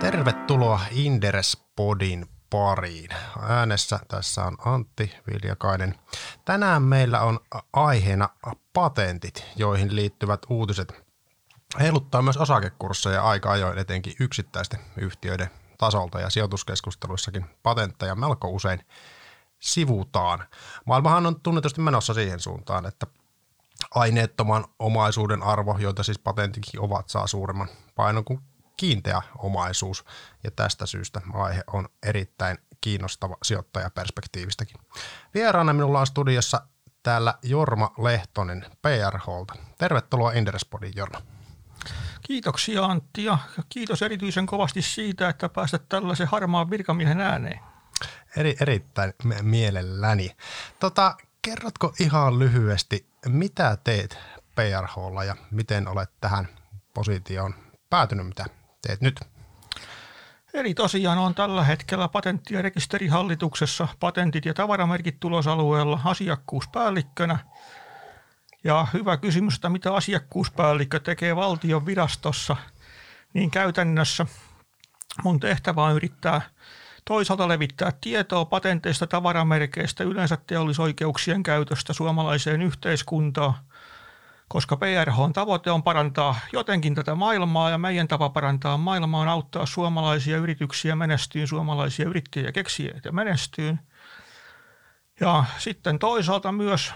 Tervetuloa Inderes-podin pariin. Äänessä tässä on Antti Viljakainen. Tänään meillä on aiheena patentit, joihin liittyvät uutiset. Heiluttaa myös osakekursseja aika ajoin etenkin yksittäisten yhtiöiden tasolta ja sijoituskeskusteluissakin patentteja melko usein sivutaan. Maailmahan on tunnetusti menossa siihen suuntaan, että aineettoman omaisuuden arvo, joita siis patentitkin ovat, saa suuremman painon kuin kiinteä omaisuus, ja tästä syystä aihe on erittäin kiinnostava sijoittajaperspektiivistäkin. Vieraana minulla on studiossa täällä Jorma Lehtonen PRH:lta. Tervetuloa Inderes-podiin, Jorma. Kiitoksia Antti, ja kiitos erityisen kovasti siitä, että päästät tällaisen harmaan virkamiehen ääneen. Erittäin mielelläni. Kerrotko ihan lyhyesti, mitä teet PRH:lla ja miten olet tähän positioon päätynyt, mitä teet nyt? Eli tosiaan on tällä hetkellä patentti- ja rekisterihallituksessa patentit- ja tavaramerkit tulosalueella asiakkuuspäällikkönä. Ja hyvä kysymys, että mitä asiakkuuspäällikkö tekee valtion virastossa, niin käytännössä mun tehtävä on yrittää toisaalta levittää tietoa patenteista, tavaramerkeistä, yleensä teollisoikeuksien käytöstä suomalaiseen yhteiskuntaan, koska PRH:n tavoite on parantaa jotenkin tätä maailmaa, ja meidän tapa parantaa maailmaa on auttaa suomalaisia yrityksiä menestyyn, suomalaisia yrittäjiä keksiä ja menestyyn. Ja sitten toisaalta myös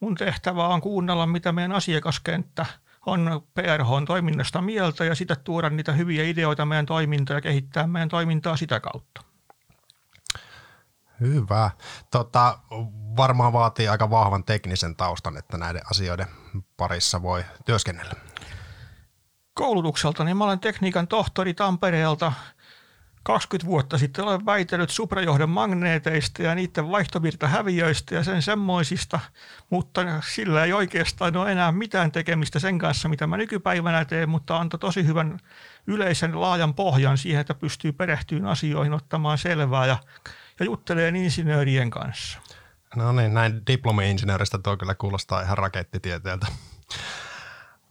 mun tehtävä on kuunnella, mitä meidän asiakaskenttä on PRH:n toiminnasta mieltä, ja sitä tuoda niitä hyviä ideoita meidän toimintaan ja kehittää meidän toimintaa sitä kautta. Hyvä. Varmaan vaatii aika vahvan teknisen taustan, että näiden asioiden parissa voi työskennellä. Koulutukselta, niin mä olen tekniikan tohtori Tampereelta. 20 vuotta sitten olen väitellyt suprajohdon magneeteista ja niiden vaihtovirtahäviöistä ja sen semmoisista, mutta sillä ei oikeastaan ole enää mitään tekemistä sen kanssa, mitä mä nykypäivänä teen, mutta antoi tosi hyvän yleisen laajan pohjan siihen, että pystyy perehtymään asioihin, ottamaan selvää ja juttelee insinöörien kanssa. No niin, näin diplomi-insinööristä tuo kyllä kuulostaa ihan rakettitieteeltä.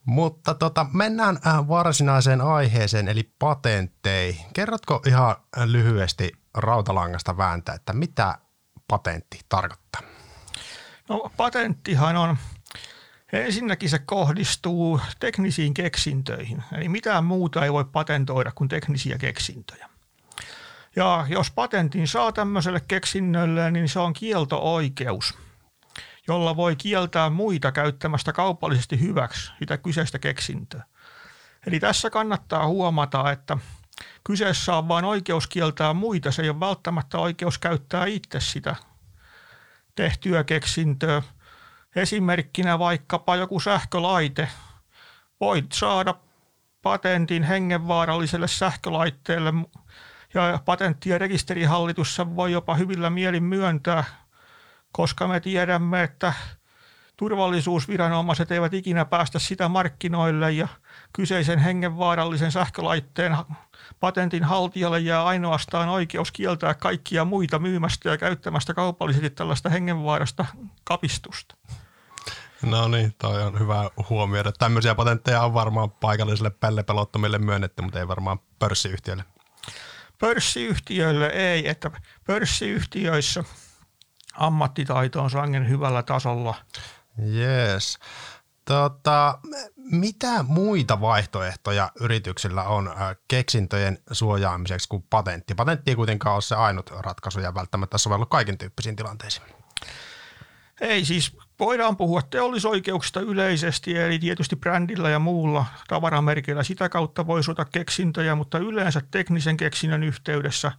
Mutta mennään varsinaiseen aiheeseen, eli patentteihin. Kerrotko ihan lyhyesti rautalangasta vääntää, että mitä patentti tarkoittaa? No, patenttihan on, ensinnäkin se kohdistuu teknisiin keksintöihin. Eli mitään muuta ei voi patentoida kuin teknisiä keksintöjä. Ja jos patentin saa tämmöiselle keksinnölle, niin se on kielto-oikeus, jolla voi kieltää muita käyttämästä kaupallisesti hyväksi sitä kyseistä keksintöä. Eli tässä kannattaa huomata, että kyseessä on vain oikeus kieltää muita, se ei ole välttämättä oikeus käyttää itse sitä tehtyä keksintöä. Esimerkkinä vaikkapa joku sähkölaite. Voit saada patentin hengenvaaralliselle sähkölaitteelle, ja patentti- ja rekisterihallitus voi jopa hyvillä mielin myöntää, koska me tiedämme, että turvallisuusviranomaiset eivät ikinä päästä sitä markkinoille, ja kyseisen hengenvaarallisen sähkölaitteen patentin haltijalle jää ainoastaan oikeus kieltää kaikkia muita myymästä ja käyttämästä kaupallisesti tällaista hengenvaarasta kapistusta. No niin, toi on hyvä huomioida. Tämmöisiä patentteja on varmaan paikallisille pellepelottomille myönnetty, mutta ei varmaan pörssiyhtiöille. Pörssiyhtiöille ei, että pörssiyhtiöissä ammattitaito on sangen hyvällä tasolla. Jees. Mitä muita vaihtoehtoja yrityksillä on keksintöjen suojaamiseksi kuin patentti? Patentti ei kuitenkaan ole se ainut ratkaisu ja välttämättä sovellu kaiken tyyppisiin tilanteisiin. Ei siis, voidaan puhua teollisoikeuksista yleisesti, eli tietysti brändillä ja muulla tavaramerkillä. Sitä kautta voi suojata keksintöjä, mutta yleensä teknisen keksinnön yhteydessä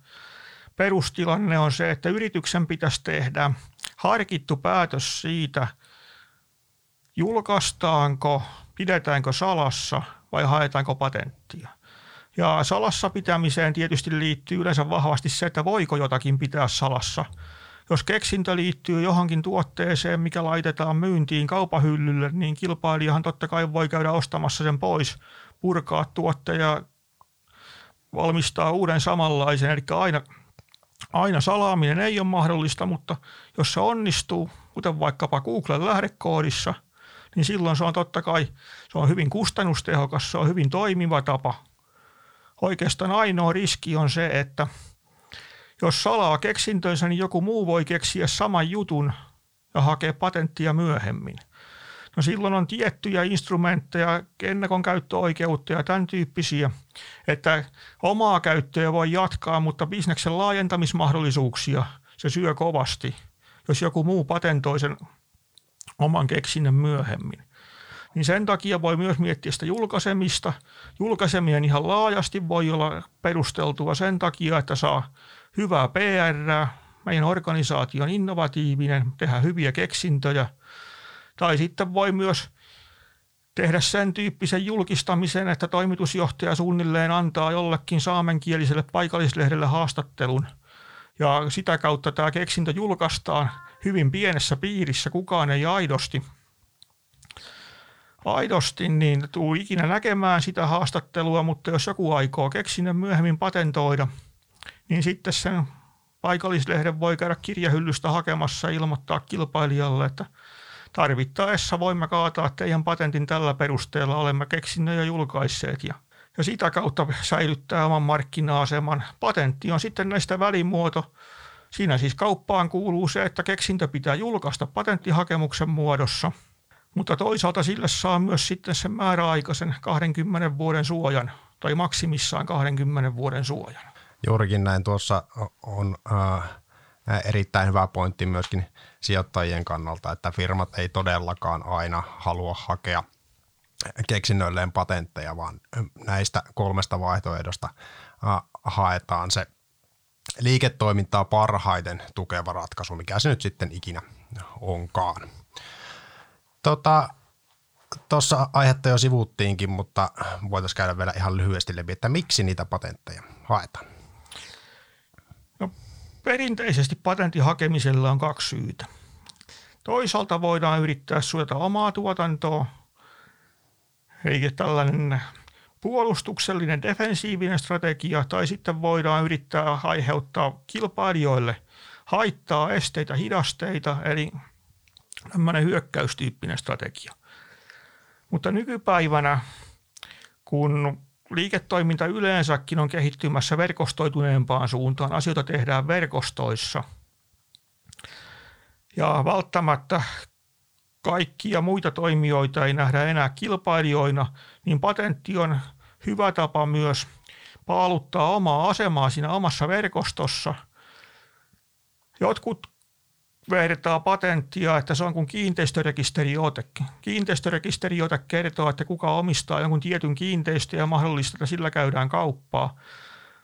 perustilanne on se, että yrityksen pitäisi tehdä harkittu päätös siitä, julkaistaanko, pidetäänkö salassa vai haetaanko patenttia. Ja salassa pitämiseen tietysti liittyy yleensä vahvasti se, että voiko jotakin pitää salassa. Jos keksintö liittyy johonkin tuotteeseen, mikä laitetaan myyntiin kaupahyllylle, niin kilpailijahan totta kai voi käydä ostamassa sen pois, purkaa tuotteja, valmistaa uuden samanlaisen, eli aina salaaminen ei ole mahdollista, mutta jos se onnistuu, kuten vaikkapa Googlen lähdekoodissa, niin silloin se on totta kai, se on hyvin kustannustehokas, se on hyvin toimiva tapa Oikeastaan ainoa riski on se, että jos salaa keksintönsä, niin joku muu voi keksiä saman jutun ja hakea patenttia myöhemmin. No silloin on tiettyjä instrumentteja, ennakon käyttöoikeutta ja tämän tyyppisiä, että omaa käyttöä voi jatkaa, mutta bisneksen laajentamismahdollisuuksia se syö kovasti, jos joku muu patentoi sen oman keksinnön myöhemmin. Niin sen takia voi myös miettiä sitä julkaisemista. Julkaiseminen ihan laajasti voi olla perusteltua sen takia, että saa hyvää PR:ää, meidän organisaatio on innovatiivinen, tehdään hyviä keksintöjä. Tai sitten voi myös tehdä sen tyyppisen julkistamisen, että toimitusjohtaja suunnilleen antaa jollekin saamenkieliselle paikallislehdelle haastattelun. Ja sitä kautta tämä keksintö julkaistaan hyvin pienessä piirissä, kukaan ei aidosti niin tuu ikinä näkemään sitä haastattelua, mutta jos joku aikoo keksinnön myöhemmin patentoida, niin sitten sen paikallislehden voi käydä kirjahyllystä hakemassa ja ilmoittaa kilpailijalle, että tarvittaessa voimme kaataa teidän patentin tällä perusteella, olemme keksinnöjä julkaisseet ja sitä kautta säilyttää oman markkina-aseman. Patentti on sitten näistä välimuoto. Siinä siis kauppaan kuuluu se, että keksintö pitää julkaista patenttihakemuksen muodossa, mutta toisaalta sille saa myös sitten sen määräaikaisen 20 vuoden suojan tai maksimissaan 20 vuoden suojan. Juurikin näin, tuossa on erittäin hyvä pointti myöskin sijoittajien kannalta, että firmat ei todellakaan aina halua hakea keksinnöilleen patentteja, vaan näistä kolmesta vaihtoehdosta haetaan se liiketoimintaa parhaiten tukeva ratkaisu, mikä se nyt sitten ikinä onkaan. Tuossa aihetta jo sivuttiinkin, mutta voitaisiin käydä vielä ihan lyhyesti läpi, että miksi niitä patentteja haetaan? No, perinteisesti patentin hakemisella on kaksi syytä. Toisaalta voidaan yrittää suojata omaa tuotantoa, eli tällainen puolustuksellinen defensiivinen strategia, tai sitten voidaan yrittää aiheuttaa kilpailijoille haittaa, esteitä, hidasteita, eli tämmöinen hyökkäystyyppinen strategia. Mutta nykypäivänä, kun liiketoiminta yleensäkin on kehittymässä verkostoituneempaan suuntaan, asioita tehdään verkostoissa ja välttämättä kaikkia muita toimijoita ei nähdä enää kilpailijoina, niin patentti on hyvä tapa myös paaluttaa omaa asemaa siinä omassa verkostossa. Jotkut vertaa patenttia, että se on kuin kiinteistörekisteriote. Kiinteistörekisteriote kertoo, että kuka omistaa jonkun tietyn kiinteistön ja mahdollista, että sillä käydään kauppaa.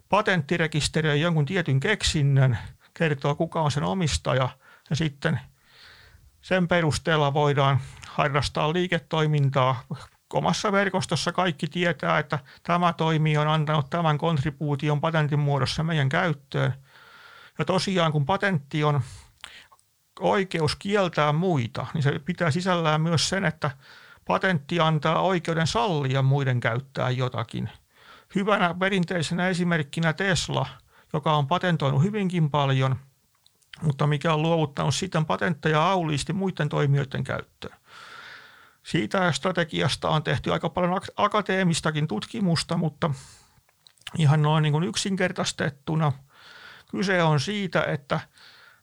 Patentti rekisteröi jonkun tietyn keksinnön, kertoo kuka on sen omistaja ja sitten sen perusteella voidaan harrastaa liiketoimintaa. Omassa verkostossa kaikki tietää, että tämä toimija on antanut tämän kontribuution patentin muodossa meidän käyttöön. Ja tosiaan kun patentti on oikeus kieltää muita, niin se pitää sisällään myös sen, että patentti antaa oikeuden sallia muiden käyttää jotakin. Hyvänä perinteisenä esimerkkinä Tesla, joka on patentoinut hyvinkin paljon, mutta mikä on luovuttanut sitten patentteja auliisti muiden toimijoiden käyttöön. Siitä strategiasta on tehty aika paljon akateemistakin tutkimusta, mutta ihan noin niin kuin yksinkertaistettuna kyse on siitä, että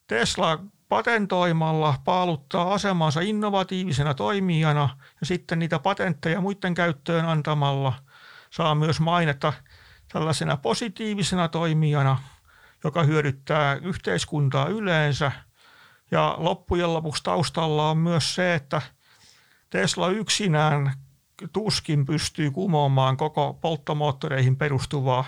Tesla patentoimalla paaluttaa asemansa innovatiivisena toimijana ja sitten niitä patentteja muiden käyttöön antamalla saa myös mainetta tällaisena positiivisena toimijana, joka hyödyttää yhteiskuntaa yleensä. Ja loppujen lopuksi taustalla on myös se, että Tesla yksinään tuskin pystyy kumoamaan koko polttomoottoreihin perustuvaa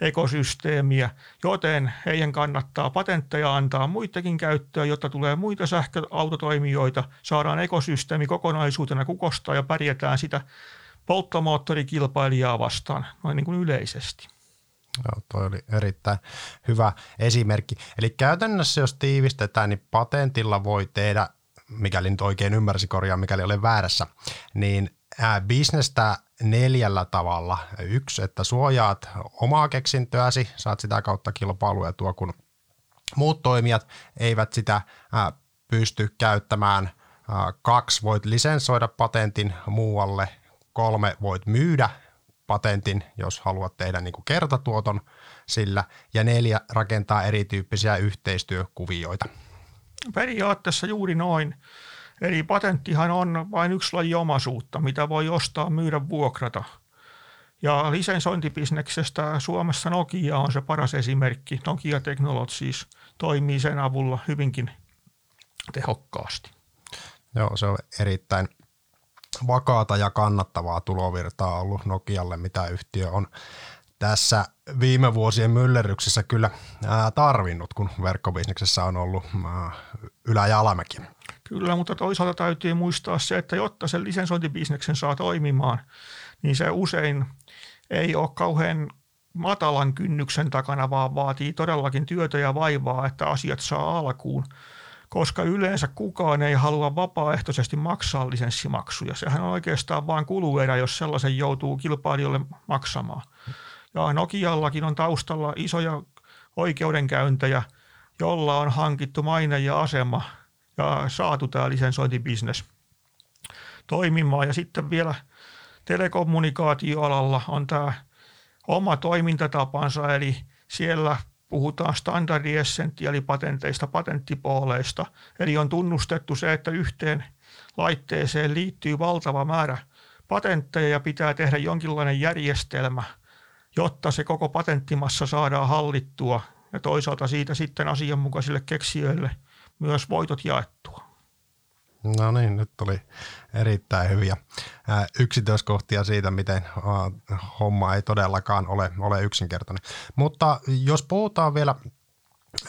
ekosysteemiä, joten heidän kannattaa patentteja antaa muitakin käyttöön, jotta tulee muita sähköautotoimijoita, saadaan ekosysteemi kokonaisuutena kukosta ja pärjätään sitä polttomoottorikilpailijaa vastaan noin niin kuin yleisesti. Joo, toi oli erittäin hyvä esimerkki. Eli käytännössä jos tiivistetään, niin patentilla voi tehdä, mikäli nyt oikein ymmärsi, korjaa, mikäli olen väärässä, niin bisnestä neljällä tavalla. Yksi, että suojaat omaa keksintöäsi, saat sitä kautta kilpailuetua, kun muut toimijat eivät sitä pysty käyttämään. 2, voit lisensoida patentin muualle. 3, voit myydä patentin, jos haluat tehdä niin kuin kertatuoton sillä, ja 4 rakentaa erityyppisiä yhteistyökuvioita. Periaatteessa juuri noin. Eli patenttihan on vain yksi laji omaisuutta, mitä voi ostaa, myydä, vuokrata. Ja lisensointibisneksestä Suomessa Nokia on se paras esimerkki. Nokia Technologies toimii sen avulla hyvinkin tehokkaasti. Joo, se on erittäin vakaata ja kannattavaa tulovirtaa ollut Nokialle, mitä yhtiö on tässä viime vuosien myllerryksessä kyllä tarvinnut, kun verkkobisneksessä on ollut ylä- ja alamäki. Kyllä, mutta toisaalta täytyy muistaa se, että jotta sen lisensointibisneksen saa toimimaan, niin se usein ei ole kauhean matalan kynnyksen takana, vaan vaatii todellakin työtä ja vaivaa, että asiat saa alkuun, koska yleensä kukaan ei halua vapaaehtoisesti maksaa lisenssimaksuja. Sehän on oikeastaan vain kuluerä, jos sellaisen joutuu kilpailijoille maksamaan. Ja Nokiallakin on taustalla isoja oikeudenkäyntejä, jolla on hankittu maine ja asema ja saatu tämä lisensointibisnes toimimaan. Ja sitten vielä telekommunikaatioalalla on tämä oma toimintatapansa, eli siellä puhutaan standardiessentiaalipatenteista, patenttipooleista. Eli on tunnustettu se, että yhteen laitteeseen liittyy valtava määrä patentteja ja pitää tehdä jonkinlainen järjestelmä, jotta se koko patenttimassa saadaan hallittua ja toisaalta siitä sitten asianmukaisille keksijöille myös voitot jaettua. No niin, nyt oli erittäin hyviä yksityiskohtia siitä, miten homma ei todellakaan ole yksinkertainen. Mutta jos puhutaan vielä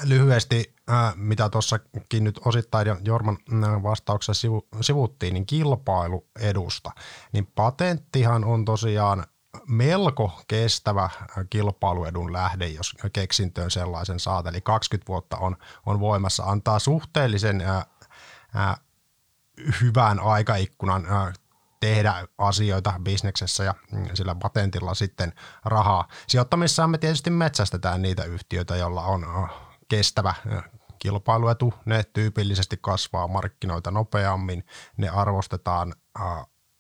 lyhyesti, mitä tuossakin nyt osittain Jorman vastauksessa sivuttiin, niin kilpailuedusta, niin patenttihan on tosiaan melko kestävä kilpailuedun lähde, jos keksintöön sellaisen saat, eli 20 vuotta on voimassa, antaa suhteellisen hyvän aikaikkunan tehdä asioita bisneksessä ja sillä patentilla sitten rahaa. Sijoittamissahan me tietysti metsästetään niitä yhtiöitä, joilla on kestävä kilpailuetu, ne tyypillisesti kasvaa markkinoita nopeammin, ne arvostetaan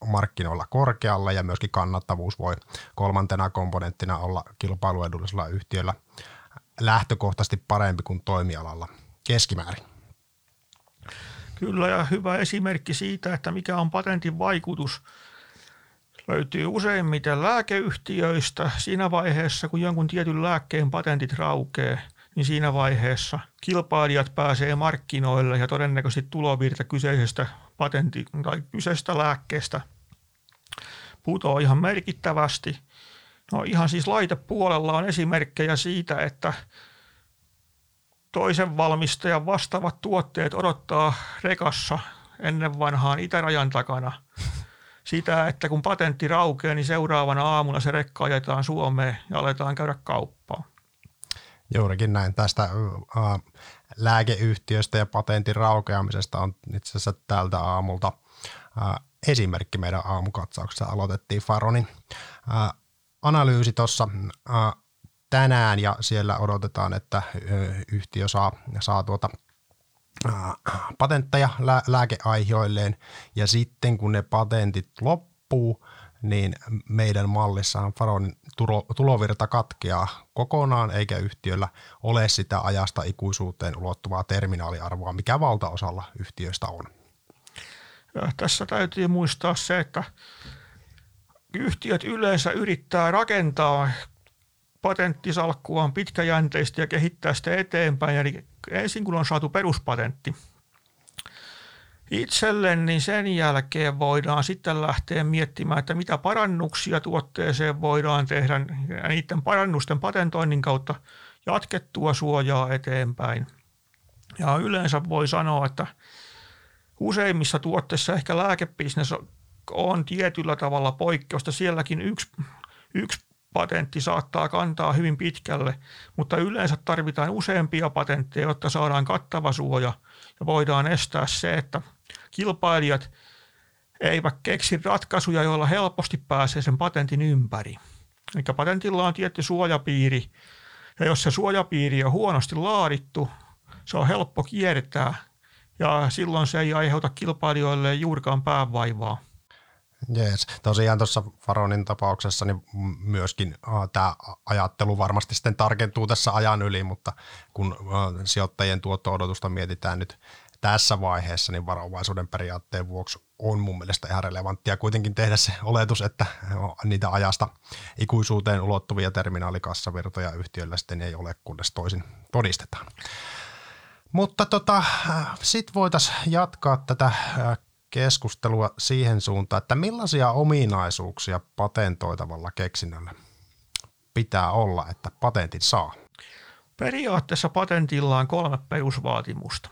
markkinoilla korkealla ja myöskin kannattavuus voi kolmantena komponenttina olla kilpailuedullisella yhtiöllä lähtökohtaisesti parempi kuin toimialalla keskimäärin. Kyllä, ja hyvä esimerkki siitä, että mikä on patentin vaikutus, löytyy useimmiten lääkeyhtiöistä. Siinä vaiheessa, kun jonkun tietyn lääkkeen patentit raukeaa, niin siinä vaiheessa kilpailijat pääsee markkinoille ja todennäköisesti tulovirta kyseisestä patentin tai kyseisestä lääkkeestä putoaa ihan merkittävästi. No ihan siis laitepuolella on esimerkkejä siitä, että toisen valmistajan vastaavat tuotteet odottaa rekassa ennen vanhaan itärajan takana sitä, että kun patentti raukeaa, niin seuraavana aamuna se rekka ajetaan Suomeen ja aletaan käydä kauppaa. Juurikin näin. Tästä lääkeyhtiöstä ja patentin raukeamisesta on itse asiassa tältä aamulta esimerkki meidän aamukatsauksessa. Aloitettiin Faronin analyysi tuossa tänään ja siellä odotetaan, että yhtiö saa patentteja lääkeaihioilleen ja sitten kun ne patentit loppuu, niin meidän mallissaan Faronin tulovirta katkeaa kokonaan eikä yhtiöllä ole sitä ajasta ikuisuuteen ulottuvaa terminaaliarvoa, mikä valtaosalla yhtiöistä on. Ja tässä täytyy muistaa se, että yhtiöt yleensä yrittää rakentaa patenttisalkkuaan pitkäjänteisesti ja kehittää sitä eteenpäin, eli ensin kun on saatu peruspatentti itselleen, niin sen jälkeen voidaan sitten lähteä miettimään, että mitä parannuksia tuotteeseen voidaan tehdä ja niiden parannusten patentoinnin kautta jatkettua suojaa eteenpäin. Ja yleensä voi sanoa, että useimmissa tuotteissa ehkä lääkebisnes on tietyllä tavalla poikkeusta, sielläkin yksi patentti saattaa kantaa hyvin pitkälle, mutta yleensä tarvitaan useampia patentteja, jotta saadaan kattava suoja ja voidaan estää se, että kilpailijat eivät keksi ratkaisuja, joilla helposti pääsee sen patentin ympäri. Eli patentilla on tietty suojapiiri ja jos se suojapiiri on huonosti laadittu, se on helppo kiertää ja silloin se ei aiheuta kilpailijoille juurikaan päävaivaa. Jees. Tosiaan tuossa Faronin tapauksessa niin myöskin tämä ajattelu varmasti sitten tarkentuu tässä ajan yli, mutta kun sijoittajien tuotto-odotusta mietitään nyt tässä vaiheessa, niin varovaisuuden periaatteen vuoksi on mun mielestä ihan relevanttia kuitenkin tehdä se oletus, että niitä ajasta ikuisuuteen ulottuvia terminaalikassavirtoja yhtiöllä sitten ei ole, kunnes toisin todistetaan. Mutta sitten voitaisiin jatkaa tätä keskustelua siihen suuntaan, että millaisia ominaisuuksia patentoitavalla keksinnöllä pitää olla, että patentin saa? Periaatteessa patentilla on 3 perusvaatimusta.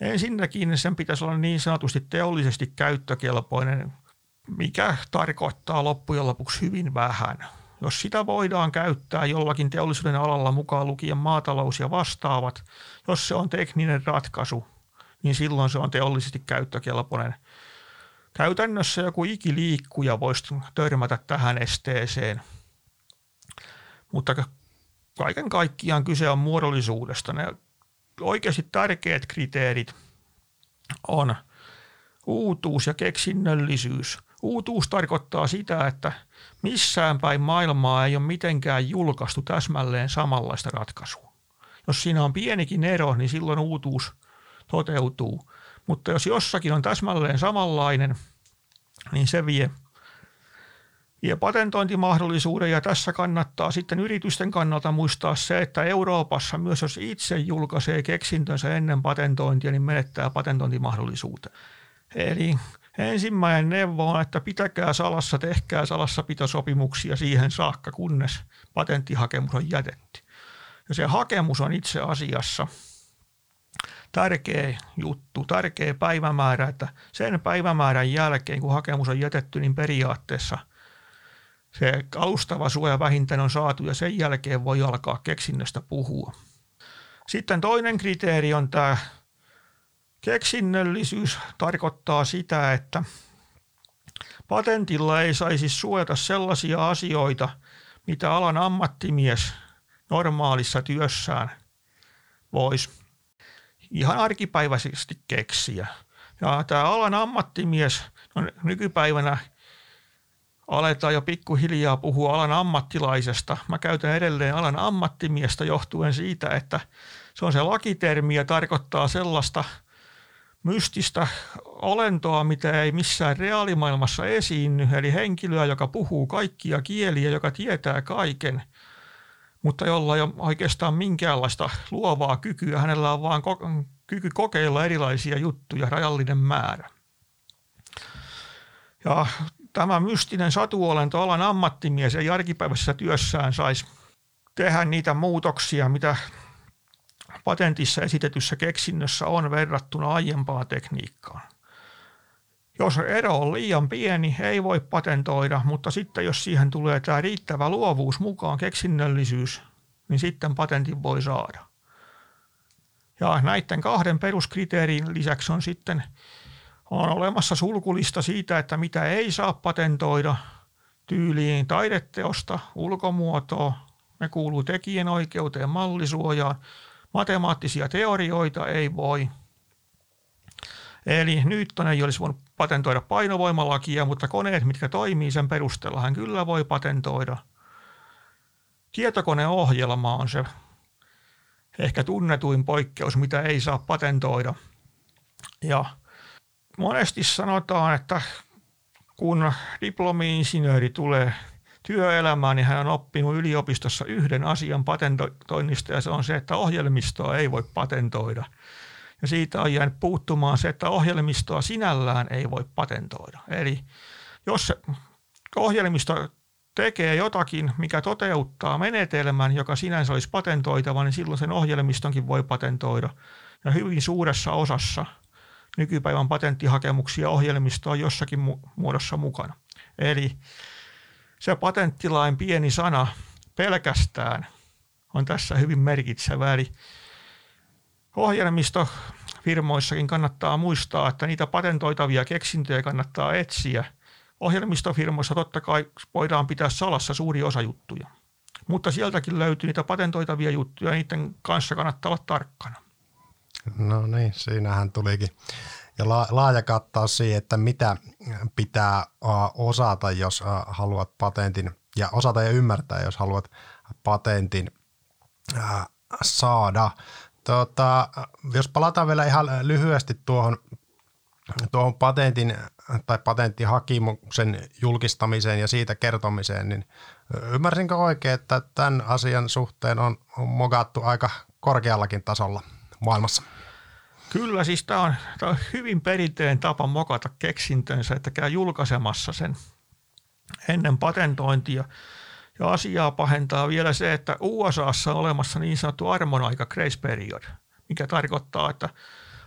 Ensinnäkin sen pitäisi olla niin sanotusti teollisesti käyttökelpoinen, mikä tarkoittaa loppujen lopuksi hyvin vähän. Jos sitä voidaan käyttää jollakin teollisuuden alalla mukaan lukien maatalous ja vastaavat, jos se on tekninen ratkaisu, niin silloin se on teollisesti käyttökelpoinen. Käytännössä joku ikiliikkuja voisi törmätä tähän esteeseen, mutta kaiken kaikkiaan kyse on muodollisuudesta. Ne oikeasti tärkeät kriteerit on uutuus ja keksinnöllisyys. Uutuus tarkoittaa sitä, että missään päin maailmaa ei ole mitenkään julkaistu täsmälleen samanlaista ratkaisua. Jos siinä on pienikin ero, niin silloin uutuus toteutuu. Mutta jos jossakin on täsmälleen samanlainen, niin se vie patentointimahdollisuuden, ja tässä kannattaa sitten yritysten kannalta muistaa se, että Euroopassa myös jos itse julkaisee keksintönsä ennen patentointia, niin menettää patentointimahdollisuuden. Eli ensimmäinen neuvo on, että pitäkää salassa, tehkää salassapitosopimuksia siihen saakka, kunnes patenttihakemus on jätetty. Ja se hakemus on itse asiassa tärkeä juttu, tärkeä päivämäärä, että sen päivämäärän jälkeen, kun hakemus on jätetty, niin periaatteessa se alustava suoja vähintään on saatu, ja sen jälkeen voi alkaa keksinnöstä puhua. Sitten toinen kriteeri on tämä keksinnöllisyys, tarkoittaa sitä, että patentilla ei saisi suojata sellaisia asioita, mitä alan ammattimies normaalissa työssään voisi ihan arkipäiväisesti keksiä. Ja tämä alan ammattimies on nykypäivänä, aletaan jo pikkuhiljaa puhua alan ammattilaisesta. Mä käytän edelleen alan ammattimiestä johtuen siitä, että se on se lakitermi ja tarkoittaa sellaista mystistä olentoa, mitä ei missään reaalimaailmassa esiinny, eli henkilöä, joka puhuu kaikkia kieliä, joka tietää kaiken, mutta jolla ei ole oikeastaan minkäänlaista luovaa kykyä. Hänellä on vaan kyky kokeilla erilaisia juttuja, rajallinen määrä. Ja tämä mystinen satuolento, alan ammattimies, ei arkipäiväisessä työssään saisi tehdä niitä muutoksia, mitä patentissa esitetyssä keksinnössä on verrattuna aiempaan tekniikkaan. Jos ero on liian pieni, ei voi patentoida, mutta sitten jos siihen tulee tämä riittävä luovuus mukaan, keksinnöllisyys, niin sitten patentin voi saada. Ja näiden 2 peruskriteerin lisäksi on sitten on olemassa sulkulista siitä, että mitä ei saa patentoida, tyyliin taideteosta, ulkomuotoa, ne kuuluu tekijänoikeuteen, mallisuojaan, matemaattisia teorioita ei voi. Eli Newton ei olisi voinut patentoida painovoimalakia, mutta koneet, mitkä toimii sen perusteella, hän kyllä voi patentoida. Tietokoneohjelma on se ehkä tunnetuin poikkeus, mitä ei saa patentoida. Ja monesti sanotaan, että kun diplomi-insinööri tulee työelämään, niin hän on oppinut yliopistossa yhden asian patentoinnista, ja se on se, että ohjelmistoa ei voi patentoida. Ja siitä on jäänyt puuttumaan se, että ohjelmistoa sinällään ei voi patentoida. Eli jos ohjelmisto tekee jotakin, mikä toteuttaa menetelmän, joka sinänsä olisi patentoitava, niin silloin sen ohjelmistonkin voi patentoida, ja hyvin suuressa osassa nykypäivän patenttihakemuksia ohjelmisto on jossakin muodossa mukana. Eli se patenttilain pieni sana pelkästään on tässä hyvin merkitsevä. Eli ohjelmistofirmoissakin kannattaa muistaa, että niitä patentoitavia keksintöjä kannattaa etsiä. Ohjelmistofirmoissa totta kai voidaan pitää salassa suuri osa juttuja, mutta sieltäkin löytyy niitä patentoitavia juttuja, ja niiden kanssa kannattaa olla tarkkana. No niin, siinähän tulikin ja laaja kattaus siihen, että mitä pitää osata, jos haluat patentin, ja osata ja ymmärtää, jos haluat patentin saada. Jos palataan vielä ihan lyhyesti tuohon patentin tai patenttihakimuksen julkistamiseen ja siitä kertomiseen, niin ymmärsinkö oikein, että tämän asian suhteen on mokattu aika korkeallakin tasolla maailmassa? Kyllä, siis tämä on hyvin perinteinen tapa mokata keksintönsä, että käy julkaisemassa sen ennen patentointia. Ja asiaa pahentaa vielä se, että USAssa on olemassa niin sanottu armon aika grace period, mikä tarkoittaa, että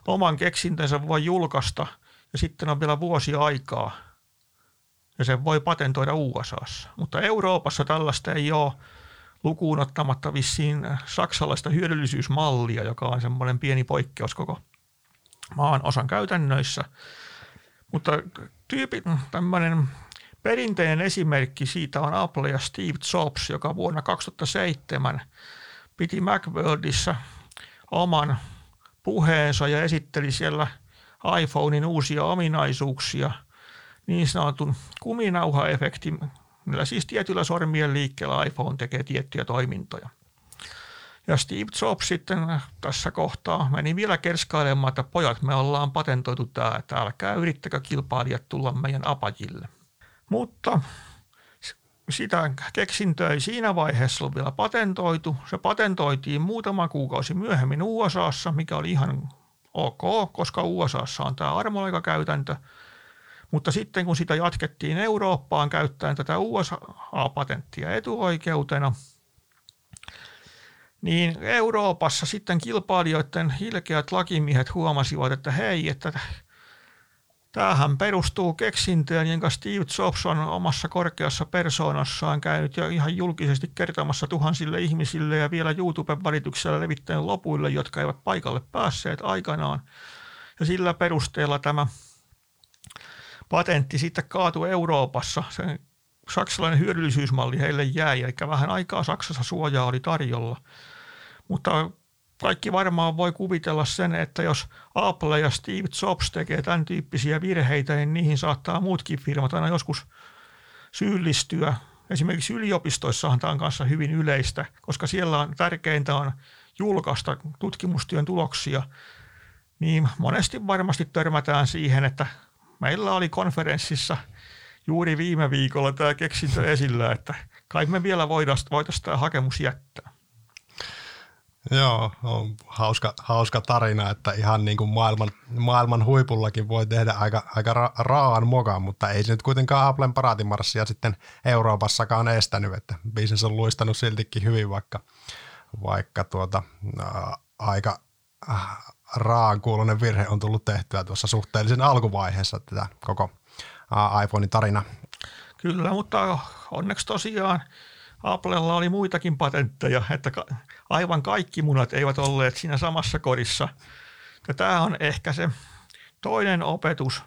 oman keksintönsä voi julkaista ja sitten on vielä vuosi aikaa ja sen voi patentoida USAssa. Mutta Euroopassa tällaista ei ole, lukuun ottamatta vissiin saksalaista hyödyllisyysmallia, joka on semmoinen pieni poikkeus koko maan osan käytännöissä. Mutta tämmöinen perinteinen esimerkki siitä on Apple ja Steve Jobs, joka vuonna 2007 piti Macworldissa oman puheensa ja esitteli siellä iPhonein uusia ominaisuuksia, niin sanotun kuminauha-efektin, millä siis tietyllä sormien liikkeellä iPhone tekee tiettyjä toimintoja. Ja Steve Jobs sitten tässä kohtaa meni vielä kerskailemaan, että pojat, me ollaan patentoitu tämä, että älkää yrittäkö kilpailijat tulla meidän apajille. Mutta sitä keksintöä ei siinä vaiheessa ollut vielä patentoitu. Se patentoitiin muutama kuukausi myöhemmin USAssa, mikä oli ihan ok, koska USAssa on tämä armoaikakäytäntö. Mutta sitten kun sitä jatkettiin Eurooppaan käyttäen tätä USA-patenttia etuoikeutena, niin Euroopassa sitten kilpailijoiden ilkeät lakimiehet huomasivat, että hei, että tämähän perustuu keksintöön, jonka Steve Jobs on omassa korkeassa persoonassaan käynyt ja ihan julkisesti kertomassa tuhansille ihmisille ja vielä YouTuben välityksellä levittänyt lopuille, jotka eivät paikalle päässeet aikanaan. Ja sillä perusteella tämä patentti sitten kaatui Euroopassa. Sen saksalainen hyödyllisyysmalli heille jäi, eli vähän aikaa Saksassa suojaa oli tarjolla. Mutta kaikki varmaan voi kuvitella sen, että jos Apple ja Steve Jobs tekee tämän tyyppisiä virheitä, niin niihin saattaa muutkin firmat aina joskus syyllistyä. Esimerkiksi yliopistoissahan tämä on kanssa hyvin yleistä, koska siellä on tärkeintä on julkaista tutkimustyön tuloksia. Niin monesti varmasti törmätään siihen, että meillä oli konferenssissa juuri viime viikolla tämä keksintö esillä, että kai me vielä voitaisiin tämä hakemus jättää. Joo, on hauska tarina, että ihan niin kuin maailman huipullakin voi tehdä aika raan mokan, mutta ei se nyt kuitenkaan Applen paraatimarssia sitten Euroopassakaan estänyt, että bisnes on luistanut siltikin hyvin, vaikka aika raan kuuloinen virhe on tullut tehtyä tuossa suhteellisen alkuvaiheessa tätä koko iPhonein tarina. Kyllä, mutta onneksi tosiaan Applella oli muitakin patentteja, että aivan kaikki munat eivät olleet siinä samassa korissa. Ja tämä on ehkä se toinen opetus.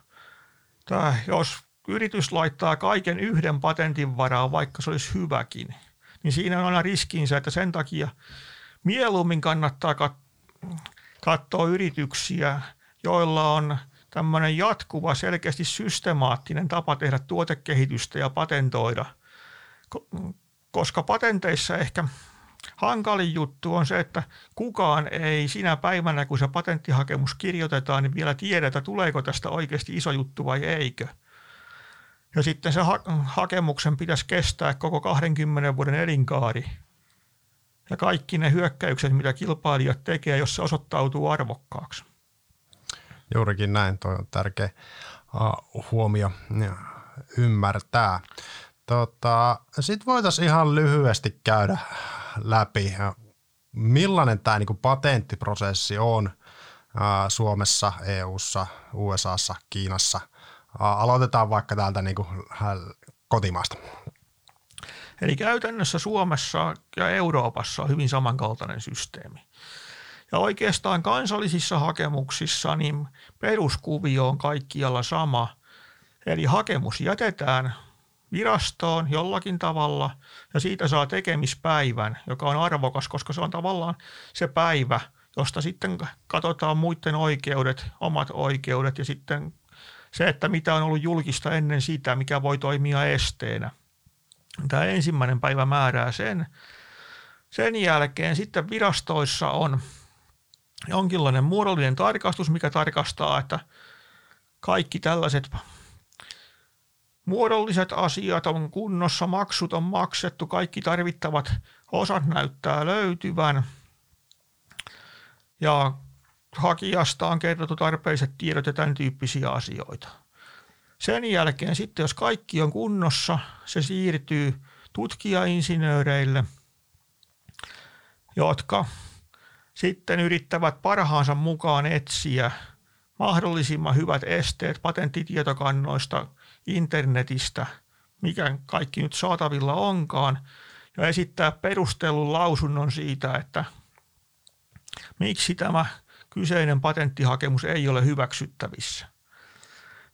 Tämä, jos yritys laittaa kaiken yhden patentin varaan, vaikka se olisi hyväkin, niin siinä on aina riskinsä, että sen takia mieluummin kannattaa katsoa yrityksiä, joilla on tämmöinen jatkuva, selkeästi systemaattinen tapa tehdä tuotekehitystä ja patentoida, koska patenteissa ehkä hankalin juttu on se, että kukaan ei sinä päivänä, kun se patenttihakemus kirjoitetaan, niin vielä tiedetä, tuleeko tästä oikeasti iso juttu vai eikö. Ja sitten se hakemuksen pitäisi kestää koko 20 vuoden elinkaari. Ja kaikki ne hyökkäykset, mitä kilpailijat tekee, jos se osoittautuu arvokkaaksi. Juurikin näin, toi on tärkeä huomio ymmärtää. Sitten voitaisiin ihan lyhyesti käydä läpi, millainen tämä niin kuin patenttiprosessi on Suomessa, EU:ssa, USA:ssa, Kiinassa. Aloitetaan vaikka täältä niin kuin kotimaasta. Eli käytännössä Suomessa ja Euroopassa on hyvin samankaltainen systeemi. Ja oikeastaan kansallisissa hakemuksissa niin peruskuvio on kaikkialla sama. Eli hakemus jätetään virastoon jollakin tavalla ja siitä saa tekemispäivän, joka on arvokas, koska se on tavallaan se päivä, josta sitten katsotaan muiden oikeudet, omat oikeudet ja sitten se, että mitä on ollut julkista ennen sitä, mikä voi toimia esteenä. Tämä ensimmäinen päivä määrää sen. Sen jälkeen sitten virastoissa on jonkinlainen muodollinen tarkastus, mikä tarkastaa, että kaikki tällaiset muodolliset asiat on kunnossa, maksut on maksettu, kaikki tarvittavat osat näyttää löytyvän ja hakijasta on kerrottu tarpeiset tiedot ja tämän tyyppisiä asioita. Sen jälkeen sitten, jos kaikki on kunnossa, se siirtyy tutkijainsinööreille, jotka sitten yrittävät parhaansa mukaan etsiä mahdollisimman hyvät esteet patenttitietokannoista, internetistä, mikä kaikki nyt saatavilla onkaan, ja esittää perustellun lausunnon siitä, että miksi tämä kyseinen patenttihakemus ei ole hyväksyttävissä.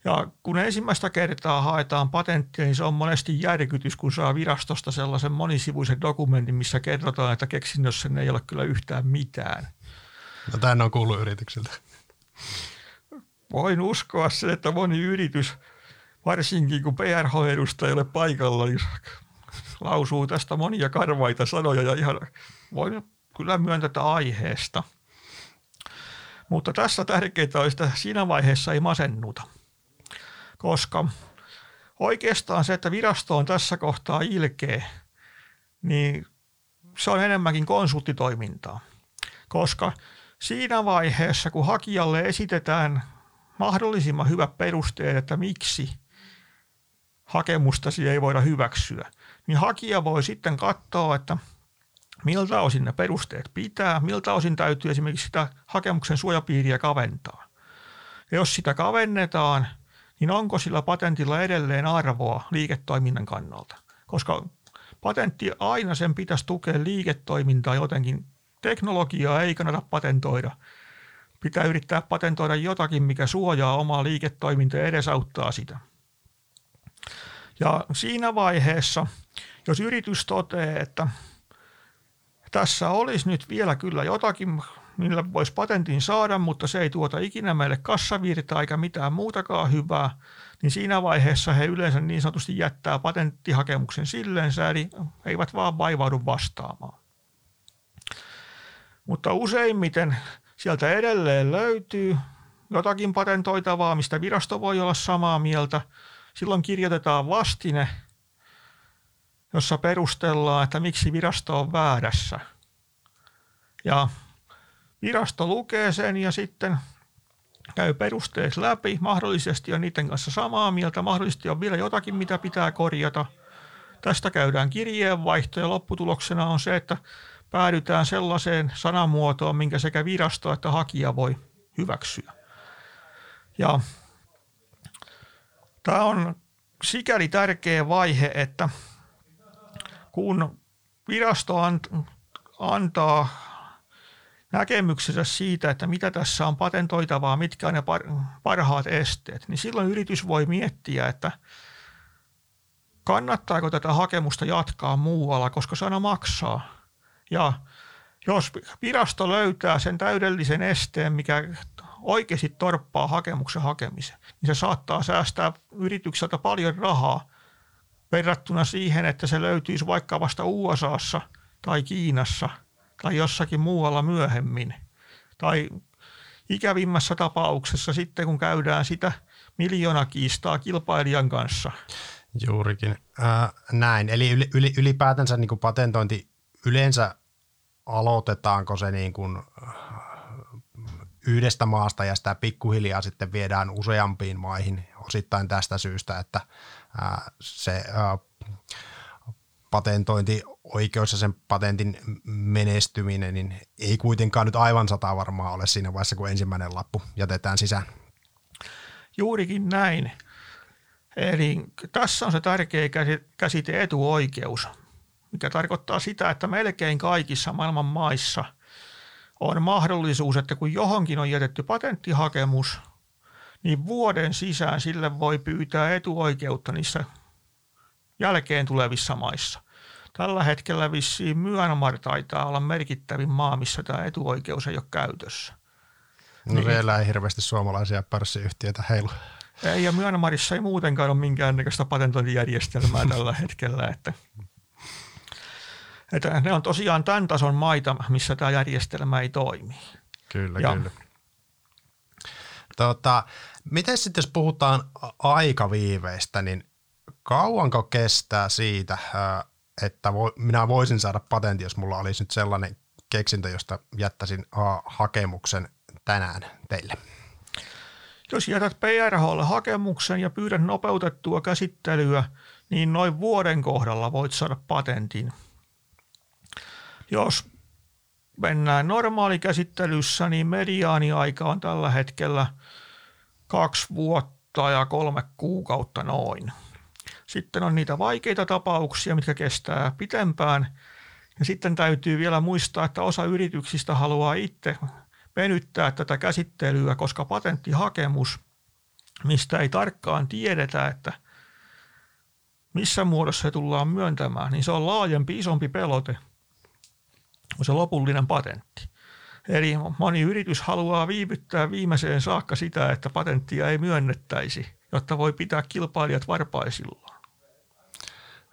Ja kun ensimmäistä kertaa haetaan patenttia, niin se on monesti järkytys, kun saa virastosta sellaisen monisivuisen dokumentin, missä kerrotaan, että keksinnössä ei ole kyllä yhtään mitään. No tämän on kuullut yrityksiltä. Voin uskoa sen, että moni yritys, varsinkin kun PRH-edustaja paikalla, niin lausuu tästä monia karvaita sanoja ja ihan voin kyllä myöntää aiheesta. Mutta tässä tärkeintä on, että siinä vaiheessa ei masennuta. Koska oikeastaan se, että virasto on tässä kohtaa ilkeä, niin se on enemmänkin konsulttitoimintaa. Koska siinä vaiheessa, kun hakijalle esitetään mahdollisimman hyvät perusteet, että miksi hakemustasi ei voida hyväksyä, niin hakija voi sitten katsoa, että miltä osin ne perusteet pitää, miltä osin täytyy esimerkiksi sitä hakemuksen suojapiiriä kaventaa. Ja jos sitä kavennetaan, niin onko sillä patentilla edelleen arvoa liiketoiminnan kannalta? Koska patentti aina sen pitäisi tukea liiketoimintaa jotenkin. Teknologiaa ei kannata patentoida. Pitää yrittää patentoida jotakin, mikä suojaa omaa liiketoimintaa ja edesauttaa sitä. Ja siinä vaiheessa, jos yritys toteaa, että tässä olisi nyt vielä kyllä jotakin, millä voisi patentin saada, mutta se ei tuota ikinä meille kassavirtaa eikä mitään muutakaan hyvää, niin siinä vaiheessa he yleensä niin sanotusti jättää patenttihakemuksen sillensä, eli eivät vaan vaivaudu vastaamaan. Mutta useimmiten sieltä edelleen löytyy jotakin patentoitavaa, mistä virasto voi olla samaa mieltä. Silloin kirjoitetaan vastine, jossa perustellaan, että miksi virasto on väärässä. Ja virasto lukee sen ja sitten käy perusteet läpi. Mahdollisesti on niiden kanssa samaa mieltä, mahdollisesti on vielä jotakin, mitä pitää korjata. Tästä käydään kirjeenvaihto ja lopputuloksena on se, että päädytään sellaiseen sanamuotoon, minkä sekä virasto että hakija voi hyväksyä. Ja tämä on sikäli tärkeä vaihe, että kun virasto antaa näkemyksensä siitä, että mitä tässä on patentoitavaa, mitkä on ne parhaat esteet, niin silloin yritys voi miettiä, että kannattaako tätä hakemusta jatkaa muualla, koska se aina maksaa. Ja jos virasto löytää sen täydellisen esteen, mikä oikeasti torppaa hakemuksen hakemisen, niin se saattaa säästää yritykseltä paljon rahaa verrattuna siihen, että se löytyisi vaikka vasta USA:ssa tai Kiinassa tai jossakin muualla myöhemmin. Tai ikävimmässä tapauksessa sitten, kun käydään sitä miljoonakiistaa kilpailijan kanssa. Juurikin. Näin. Eli ylipäätänsä niin kuin patentointi yleensä aloitetaanko se niin kuin yhdestä maasta ja sitä pikkuhiljaa sitten viedään useampiin maihin osittain tästä syystä, että se patentointioikeus ja sen patentin menestyminen niin ei kuitenkaan nyt aivan sata varmaa ole siinä vaiheessa, kun ensimmäinen lappu jätetään sisään. Juurikin näin. Eli tässä on se tärkeä käsite etuoikeus, mikä tarkoittaa sitä, että melkein kaikissa maailman maissa on mahdollisuus, että kun johonkin on jätetty patenttihakemus, niin vuoden sisään sille voi pyytää etuoikeutta niissä jälkeen tulevissa maissa. Tällä hetkellä vissiin Myanmar taitaa olla merkittävin maa, missä tämä etuoikeus ei ole käytössä. No niin. Vielä ei hirveästi suomalaisia pörssiyhtiöitä heilu. Ei, ja Myanmarissa ei muutenkaan ole minkäännäköistä patentointijärjestelmää tällä hetkellä. Että ne on tosiaan tämän tason maita, missä tämä järjestelmä ei toimi. Kyllä, ja, kyllä. Miten sitten jos puhutaan aikaviiveistä, niin kauanko kestää siitä, että minä voisin saada patentin, jos mulla olisi nyt sellainen keksintö, josta jättäisin hakemuksen tänään teille? Jos jätät PRH:lle hakemuksen ja pyydät nopeutettua käsittelyä, niin noin vuoden kohdalla voit saada patentin. Jos mennään normaalikäsittelyssä, niin mediaaniaika on tällä hetkellä 2 vuotta ja 3 kuukautta noin. Sitten on niitä vaikeita tapauksia, mitkä kestää pitempään. Ja sitten täytyy vielä muistaa, että osa yrityksistä haluaa itse venyttää tätä käsittelyä, koska patenttihakemus, mistä ei tarkkaan tiedetä, että missä muodossa se tullaan myöntämään, niin se on laajempi, isompi pelote kuin se lopullinen patentti. Eli moni yritys haluaa viivyttää viimeiseen saakka sitä, että patenttia ei myönnettäisi, jotta voi pitää kilpailijat varpaisillaan.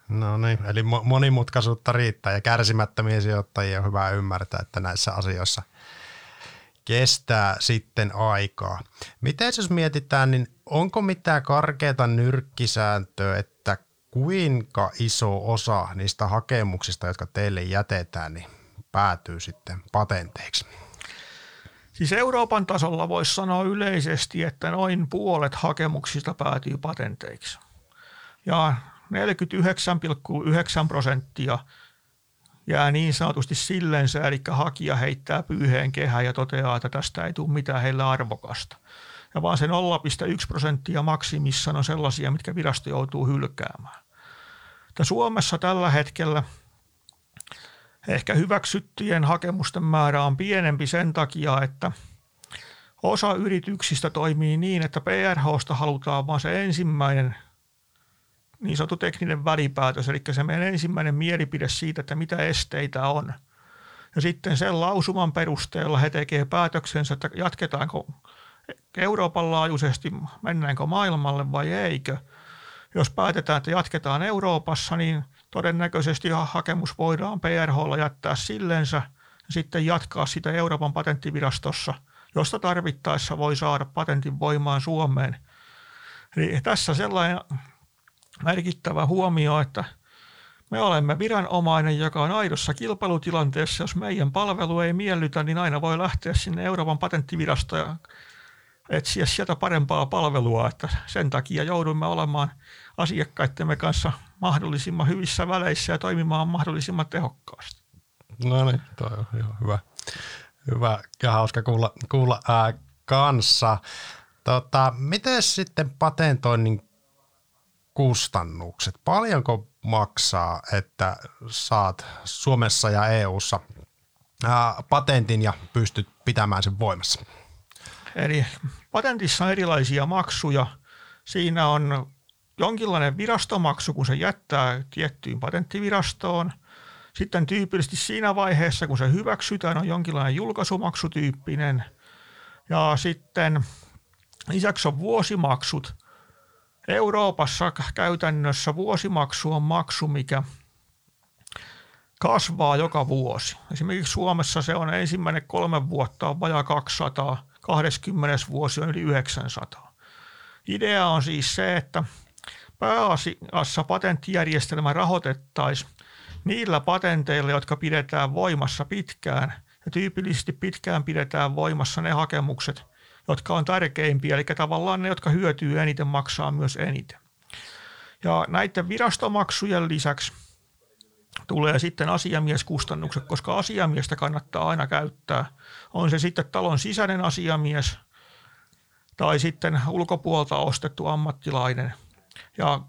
No niin, eli monimutkaisuutta riittää ja kärsimättömiä sijoittajia on hyvä ymmärtää, että näissä asioissa kestää sitten aikaa. Miten jos mietitään, niin onko mitään karkeata nyrkkisääntöä, että kuinka iso osa niistä hakemuksista, jotka teille jätetään, niin päätyy sitten patenteiksi? Siis Euroopan tasolla voisi sanoa yleisesti, että noin puolet hakemuksista päätyy patenteiksi. Ja 49,9% jää niin sanotusti sillensä, eli hakija heittää pyyheen kehään ja toteaa, että tästä ei tule mitään heille arvokasta. Ja vaan se 0,1% maksimissaan on sellaisia, mitkä virasto joutuu hylkäämään. Ja Suomessa tällä hetkellä ehkä hyväksyttyjen hakemusten määrä on pienempi sen takia, että osa yrityksistä toimii niin, että PRH:sta halutaan vaan se ensimmäinen niin sanottu tekninen välipäätös, eli se meidän ensimmäinen mielipide siitä, että mitä esteitä on. Ja sitten sen lausuman perusteella he tekevät päätöksensä, että jatketaanko Euroopan laajuisesti, mennäänkö maailmalle vai eikö. Jos päätetään, että jatketaan Euroopassa, niin todennäköisesti hakemus voidaan PRH:lla jättää sillensä ja sitten jatkaa sitä Euroopan patenttivirastossa, josta tarvittaessa voi saada patentin voimaan Suomeen. Eli tässä sellainen merkittävä huomio, että me olemme viranomainen, joka on aidossa kilpailutilanteessa. Jos meidän palvelu ei miellytä, niin aina voi lähteä sinne Euroopan patenttivirastoon ja etsiä sieltä parempaa palvelua. Että sen takia joudumme olemaan asiakkaittemme kanssa mahdollisimman hyvissä väleissä ja toimimaan mahdollisimman tehokkaasti. No niin, toi on ihan hyvä ja hauska kuulla kanssa. Miten sitten patentoinnin kustannukset? Paljonko maksaa, että saat Suomessa ja EU:ssa patentin ja pystyt pitämään sen voimassa? Eli patentissa on erilaisia maksuja. Siinä on jonkinlainen virastomaksu, kun se jättää tiettyyn patenttivirastoon. Sitten tyypillisesti siinä vaiheessa, kun se hyväksytään, on jonkinlainen julkaisumaksutyyppinen. Ja sitten lisäksi on vuosimaksut. Euroopassa käytännössä vuosimaksu on maksu, mikä kasvaa joka vuosi. Esimerkiksi Suomessa se on ensimmäinen 3 vuotta on vajaa 200, 20. vuosi on yli 900. Idea on siis se, että pääasiassa patenttijärjestelmä rahoitettaisiin niillä patenteilla, jotka pidetään voimassa pitkään. Ja tyypillisesti pitkään pidetään voimassa ne hakemukset, jotka on tärkeimpiä, eli tavallaan ne, jotka hyötyy eniten, maksaa myös eniten. Ja näiden virastomaksujen lisäksi tulee sitten asiamieskustannukset, koska asiamiestä kannattaa aina käyttää. On se sitten talon sisäinen asiamies tai sitten ulkopuolta ostettu ammattilainen. Ja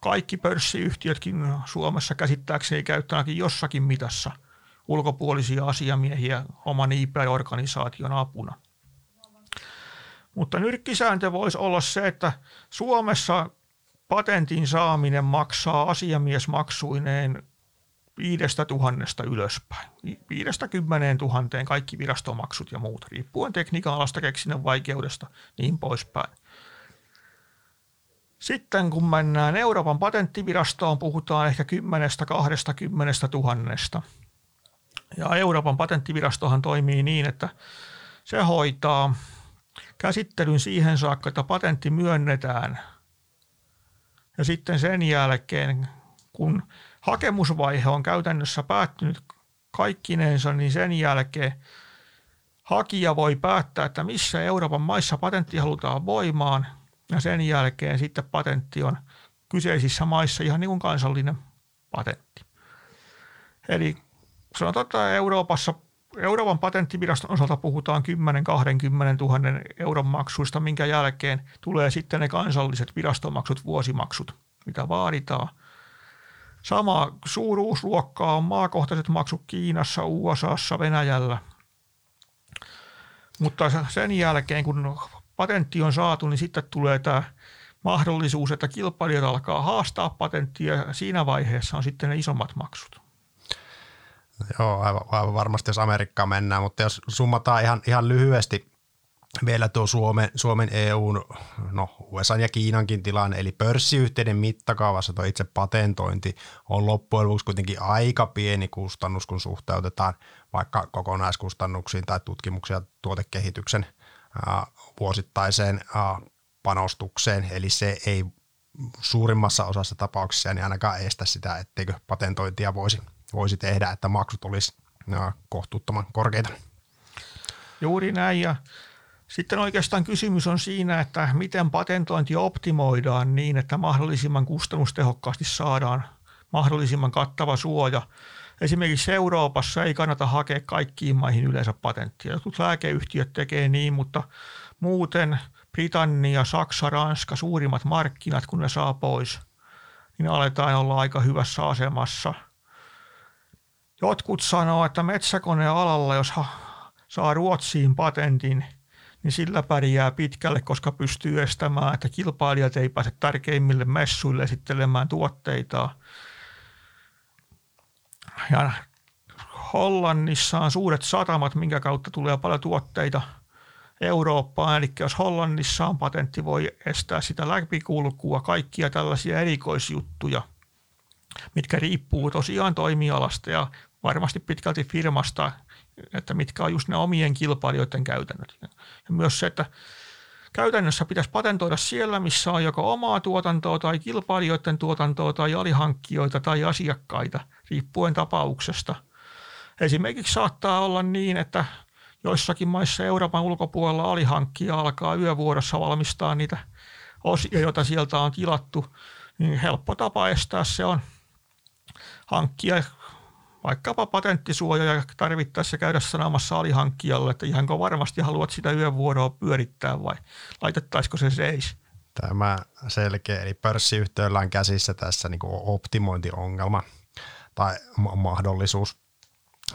kaikki pörssiyhtiötkin Suomessa käsittääkseni käyttääkin jossakin mitassa ulkopuolisia asiamiehiä oman IP-organisaation apuna. Mutta nyrkkisääntö voisi olla se, että Suomessa patentin saaminen maksaa asiamiesmaksuineen 5 000 ylöspäin. 5 000 – 10 000 kaikki virastomaksut ja muut, riippuen tekniikan alasta, keksinnön vaikeudesta, niin poispäin. Sitten kun mennään Euroopan patenttivirastoon, puhutaan ehkä 10 000 – 20 000. Ja Euroopan patenttivirastohan toimii niin, että se hoitaa käsittelyn siihen saakka, että patentti myönnetään. Ja sitten sen jälkeen, kun hakemusvaihe on käytännössä päättynyt kaikkinensa, niin sen jälkeen hakija voi päättää, että missä Euroopan maissa patentti halutaan voimaan. Ja sen jälkeen sitten patentti on kyseisissä maissa ihan niin kuin kansallinen patentti. Eli sanotaan, että Euroopan patenttiviraston osalta puhutaan 10 000 – 20 000 euron maksuista, minkä jälkeen tulee sitten ne kansalliset virastomaksut, vuosimaksut, mitä vaaditaan. Sama suuruusluokkaa on maakohtaiset maksut Kiinassa, USAssa, Venäjällä. Mutta sen jälkeen, kun patentti on saatu, niin sitten tulee tämä mahdollisuus, että kilpailijat alkaa haastaa patenttia, ja siinä vaiheessa on sitten ne isommat maksut. Joo, aivan varmasti jos Amerikkaan mennään, mutta jos summataan ihan lyhyesti vielä tuo Suomen EU:n, USA:n ja Kiinankin tilanne, eli pörssiyhtiöiden mittakaavassa tuo itse patentointi on loppujen lopuksi kuitenkin aika pieni kustannus, kun suhteutetaan vaikka kokonaiskustannuksiin tai tutkimuksia ja tuotekehityksen vuosittaiseen panostukseen, eli se ei suurimmassa osassa tapauksissa niin ainakaan estä sitä, etteikö patentointia voisi tehdä, että maksut olisi kohtuuttoman korkeita. Juuri näin, ja sitten oikeastaan kysymys on siinä, että miten patentointi optimoidaan niin, että mahdollisimman kustannustehokkaasti saadaan mahdollisimman kattava suoja. Esimerkiksi Euroopassa ei kannata hakea kaikkiin maihin yleensä patenttia. Jotkut lääkeyhtiöt tekee niin, mutta muuten Britannia, Saksa, Ranska, suurimmat markkinat, kun ne saa pois, niin aletaan olla aika hyvässä asemassa. Jotkut sanoo, että metsäkonealalla, jos saa Ruotsiin patentin, niin sillä pärjää pitkälle, koska pystyy estämään, että kilpailijat ei pääse tärkeimmille messuille esittelemään tuotteitaan. Ja Hollannissa on suuret satamat, minkä kautta tulee paljon tuotteita Eurooppaan. Eli jos Hollannissa on patentti, voi estää sitä läpikulkua, kaikkia tällaisia erikoisjuttuja, mitkä riippuu tosiaan toimialasta ja varmasti pitkälti firmasta, että mitkä on just ne omien kilpailijoiden käytännöt. Ja myös se, että käytännössä pitäisi patentoida siellä, missä on joko omaa tuotantoa tai kilpailijoiden tuotantoa tai alihankkijoita tai asiakkaita, riippuen tapauksesta. Esimerkiksi saattaa olla niin, että joissakin maissa Euroopan ulkopuolella alihankkija alkaa yövuorossa valmistaa niitä osia, joita sieltä on tilattu, niin helppo tapa estää se on hankkia vaikkapa patenttisuoja ja tarvittaessa käydä sanomassa alihankkijalle, että ihanko varmasti haluat sitä yövuoroa pyörittää vai laitettaisiko se seis. Tämä selkeä, eli pörssiyhtiöllä on käsissä tässä niin kuin optimointiongelma tai mahdollisuus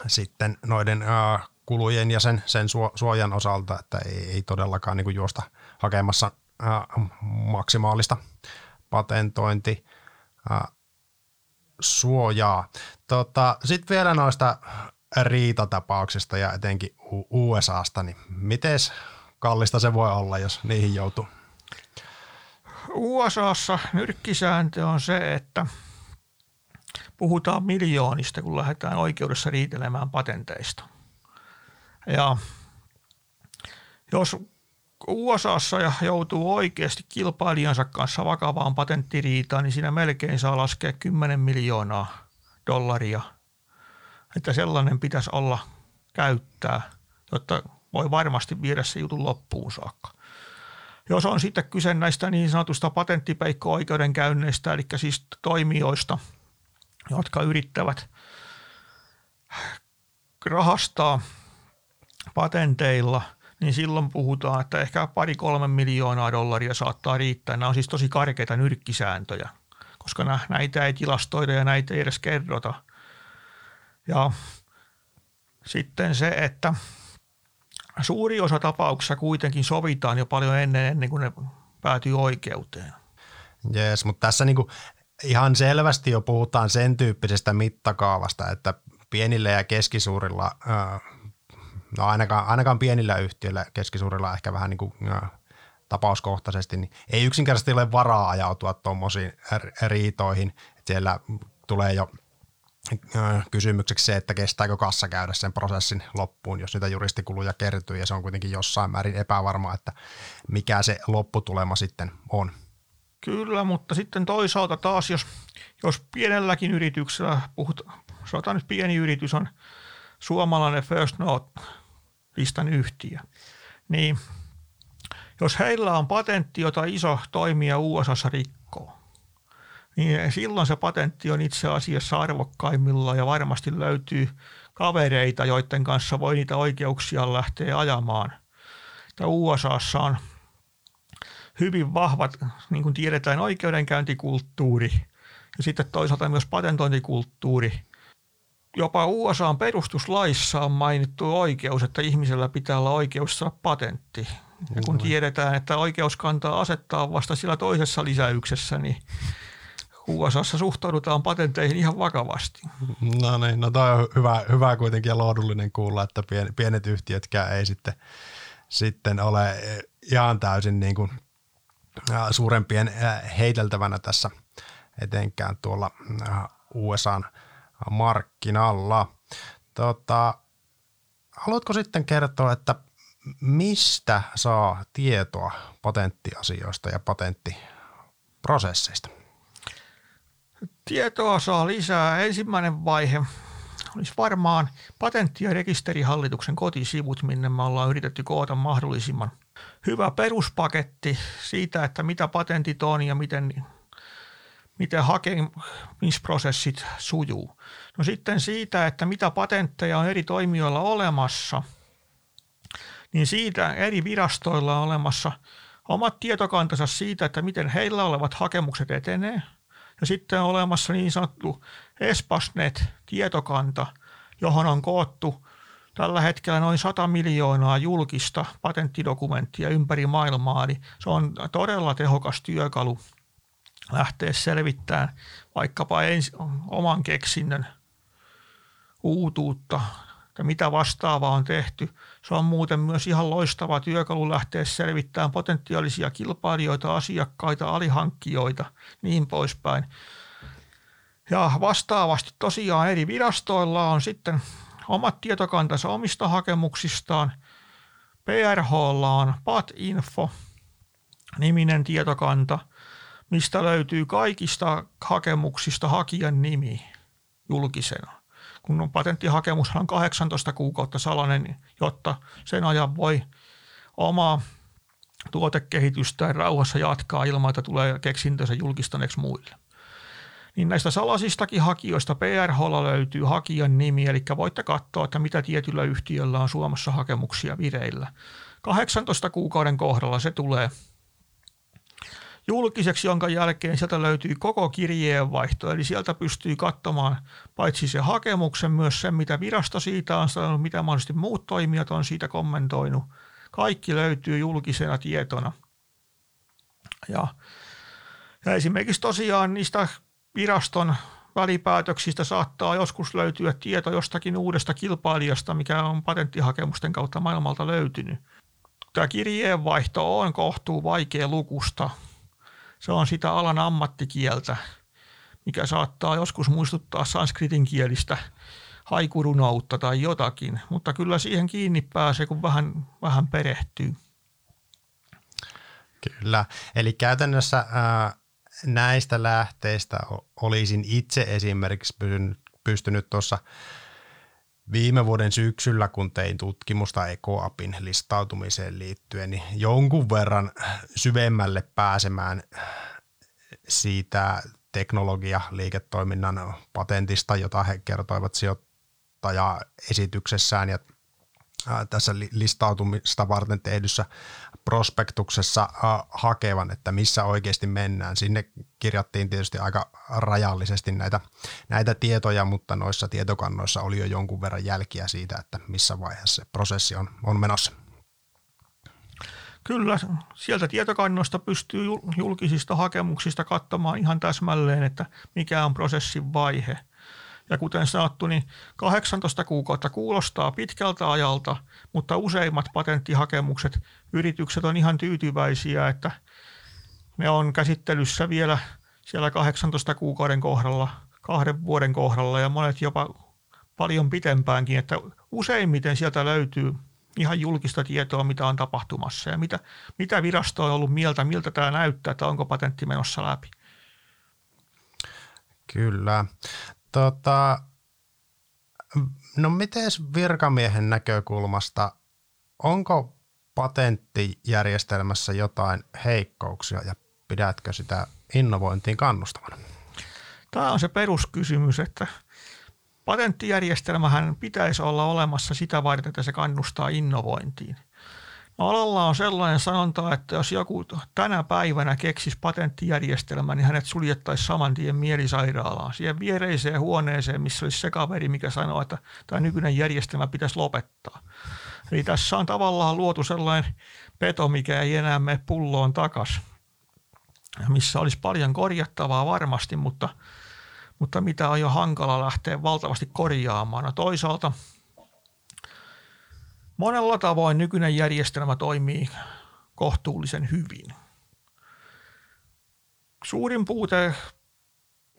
sitten noiden kulujen ja sen suojan osalta, että ei todellakaan niin kuin juosta hakemassa maksimaalista patentointisuojaa. Sitten vielä noista riitatapauksista ja etenkin USAsta, niin miten kallista se voi olla, jos niihin joutuu? USAssa nyrkkisääntö on se, että puhutaan miljoonista, kun lähdetään oikeudessa riitelemään patenteista. Ja jos USAssa joutuu oikeasti kilpailijansa kanssa vakavaan patenttiriitaan, niin siinä melkein saa laskea $10 miljoonaa, että sellainen pitäisi olla käyttää, jotta voi varmasti viedä se jutun loppuun saakka. Jos on sitten kyse näistä niin sanotusta patenttipeikko-oikeudenkäynneistä, eli siis toimijoista, jotka yrittävät rahastaa patenteilla, niin silloin puhutaan, että ehkä $2–3 miljoonaa saattaa riittää. Nämä on siis tosi karkeita nyrkkisääntöjä, koska näitä ei tilastoida ja näitä ei edes kerrota. Ja sitten se, että suuri osa tapauksissa kuitenkin sovitaan jo paljon ennen kuin ne päätyy oikeuteen. Jees, mutta tässä niinku ihan selvästi jo puhutaan sen tyyppisestä mittakaavasta, että pienillä ja keskisuurilla, no ainakaan pienillä yhtiöillä, keskisuurilla ehkä vähän niin kuin tapauskohtaisesti, niin ei yksinkertaisesti ole varaa ajautua tuommoisiin riitoihin. Siellä tulee jo kysymykseksi se, että kestääkö kassa käydä sen prosessin loppuun, jos niitä juristikuluja kertyy, ja se on kuitenkin jossain määrin epävarmaa, että mikä se lopputulema sitten on. Kyllä, mutta sitten toisaalta taas, jos pienelläkin yrityksellä, sanotaan nyt pieni yritys on suomalainen First North-listan yhtiö, niin jos heillä on patentti, jota iso toimija USAssa rikkoo, niin silloin se patentti on itse asiassa arvokkaimmillaan ja varmasti löytyy kavereita, joiden kanssa voi niitä oikeuksia lähteä ajamaan. Tämä USAssa on hyvin vahvat, niin kuin tiedetään, oikeudenkäyntikulttuuri ja sitten toisaalta myös patentointikulttuuri. Jopa USAn perustuslaissa on mainittu oikeus, että ihmisellä pitää olla oikeus saada patentti. Ja kun tiedetään, että oikeus kantaa asettaa vasta sillä toisessa lisäyksessä, niin USAssa suhtaudutaan patenteihin ihan vakavasti. No niin, no tämä on hyvä kuitenkin ja lohdullinen kuulla, että pienet yhtiötkään ei sitten ole ihan täysin niin kuin suurempien heiteltävänä tässä etenkään tuolla USAn markkinalla. Haluatko sitten kertoa, että mistä saa tietoa patenttiasioista ja patenttiprosesseista? Tietoa saa lisää. Ensimmäinen vaihe olisi varmaan patentti- ja rekisterihallituksen kotisivut, minne me ollaan yritetty koota mahdollisimman hyvä peruspaketti siitä, että mitä patentit on ja miten hakemisprosessit sujuu. No sitten siitä, että mitä patentteja on eri toimijoilla olemassa, niin siitä eri virastoilla on olemassa omat tietokantansa siitä, että miten heillä olevat hakemukset etenee. Ja sitten on olemassa niin sanottu Espasnet-tietokanta, johon on koottu tällä hetkellä noin 100 miljoonaa julkista patenttidokumenttia ympäri maailmaa. Eli se on todella tehokas työkalu lähteä selvittämään vaikkapa oman keksinnön uutuutta ja mitä vastaavaa on tehty. Se on muuten myös ihan loistava työkalu lähteä selvittämään potentiaalisia kilpailijoita, asiakkaita, alihankkijoita, niin poispäin. Ja vastaavasti tosiaan eri virastoilla on sitten omat tietokantansa omista hakemuksistaan. PRH:lla on PatInfo-niminen tietokanta, mistä löytyy kaikista hakemuksista hakijan nimi julkisena. Kun patenttihakemushan on 18 kuukautta salainen, jotta sen ajan voi omaa tuotekehitystään rauhassa jatkaa ilman, että tulee keksintönsä julkistaneeksi muille. Niin näistä salaisistakin hakijoista PRH:lla löytyy hakijan nimi, eli voitte katsoa, että mitä tietyllä yhtiöllä on Suomessa hakemuksia vireillä. 18 kuukauden kohdalla se tulee julkiseksi, jonka jälkeen sieltä löytyy koko kirjeenvaihto, eli sieltä pystyy katsomaan paitsi se hakemuksen, myös sen, mitä virasto siitä on sanonut, mitä mahdollisesti muut toimijat on siitä kommentoinut. Kaikki löytyy julkisena tietona. Ja esimerkiksi tosiaan niistä viraston välipäätöksistä saattaa joskus löytyä tieto jostakin uudesta kilpailijasta, mikä on patenttihakemusten kautta maailmalta löytynyt. Tämä kirjeenvaihto on kohtuu vaikea lukusta. Se on sitä alan ammattikieltä, mikä saattaa joskus muistuttaa sanskritin kielistä haikurunoutta tai jotakin, mutta kyllä siihen kiinni pääsee, kun vähän perehtyy. Kyllä, eli käytännössä näistä lähteistä olisin itse esimerkiksi pystynyt tuossa viime vuoden syksyllä, kun tein tutkimusta EkoAppin listautumiseen liittyen, niin jonkun verran syvemmälle pääsemään siitä teknologia-liiketoiminnan patentista, jota he kertoivat sijoittajaesityksessään ja tässä listautumista varten tehdyssä prospektuksessa hakevan, että missä oikeasti mennään. Sinne kirjattiin tietysti aika rajallisesti näitä tietoja, mutta noissa tietokannoissa oli jo jonkun verran jälkiä siitä, että missä vaiheessa se prosessi on menossa. Kyllä, sieltä tietokannosta pystyy julkisista hakemuksista kattamaan ihan täsmälleen, että mikä on prosessin vaihe. Ja kuten sanottu, niin 18 kuukautta kuulostaa pitkältä ajalta, mutta useimmat patenttihakemukset, yritykset on ihan tyytyväisiä, että ne on käsittelyssä vielä siellä 18 kuukauden kohdalla, 2 vuoden kohdalla ja monet jopa paljon pitempäänkin, että useimmiten sieltä löytyy ihan julkista tietoa, mitä on tapahtumassa ja mitä virasto on ollut mieltä, miltä tämä näyttää, että onko patentti menossa läpi. Kyllä. No miten virkamiehen näkökulmasta, onko patenttijärjestelmässä jotain heikkouksia ja pidätkö sitä innovointiin kannustavana? Tämä on se peruskysymys, että patenttijärjestelmähän pitäisi olla olemassa sitä varten, että se kannustaa innovointiin. No, alalla on sellainen sanonta, että jos joku tänä päivänä keksisi patenttijärjestelmän, niin hänet suljettaisiin saman tien mielisairaalaan, siihen viereiseen huoneeseen, missä olisi se kaveri, mikä sanoo, että tämä nykyinen järjestelmä pitäisi lopettaa. Eli tässä on tavallaan luotu sellainen peto, mikä ei enää mene pulloon takaisin, missä olisi paljon korjattavaa varmasti, mutta mitä on jo hankala lähteä valtavasti korjaamaan. No toisaalta monella tavoin nykyinen järjestelmä toimii kohtuullisen hyvin. Suurin puute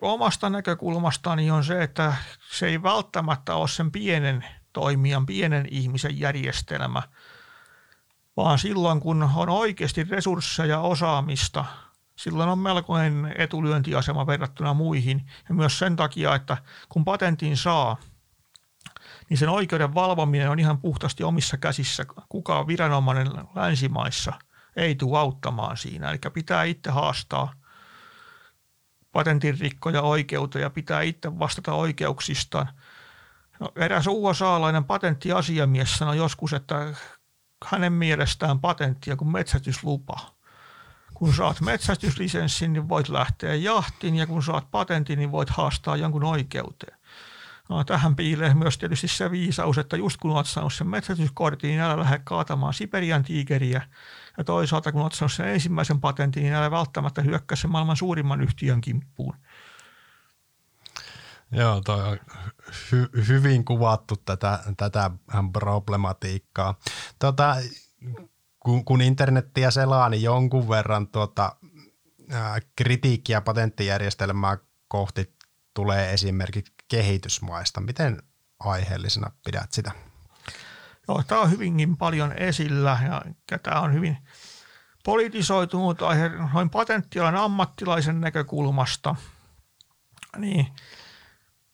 omasta näkökulmastani on se, että se ei välttämättä ole sen pienen toimijan, pienen ihmisen järjestelmä, vaan silloin kun on oikeasti resursseja, osaamista, silloin on melkoinen etulyöntiasema verrattuna muihin ja myös sen takia, että kun patentin saa, niin sen oikeuden valvominen on ihan puhtaasti omissa käsissä. Kukaan viranomainen länsimaissa ei tule auttamaan siinä. Eli pitää itse haastaa patentinrikkoja oikeuteen ja pitää itse vastata oikeuksistaan. No, eräs USA-lainen patenttiasiamies sanoi joskus, että hänen mielestään patentti on kuin metsästyslupa. Kun saat metsästyslisenssin, niin voit lähteä jahtiin ja kun saat patentin, niin voit haastaa jonkun oikeuteen. No, tähän piilee myös tietysti se viisaus, että just kun olet saanut sen metsästyskortin, niin älä lähde kaatamaan Siperian tiikeriä. Ja toisaalta kun olet saanut sen ensimmäisen patentin, niin älä välttämättä hyökkää sen maailman suurimman yhtiön kimppuun. Joo, toi on hyvin kuvattu tätä problematiikkaa. Kun internettiä selaa, niin jonkun verran kritiikkiä patenttijärjestelmää kohti tulee esimerkiksi kehitysmaista. Miten aiheellisena pidät sitä? Joo, tämä on hyvinkin paljon esillä ja tämä on hyvin politisoitunut aihe noin patenttialan ammattilaisen näkökulmasta. Niin,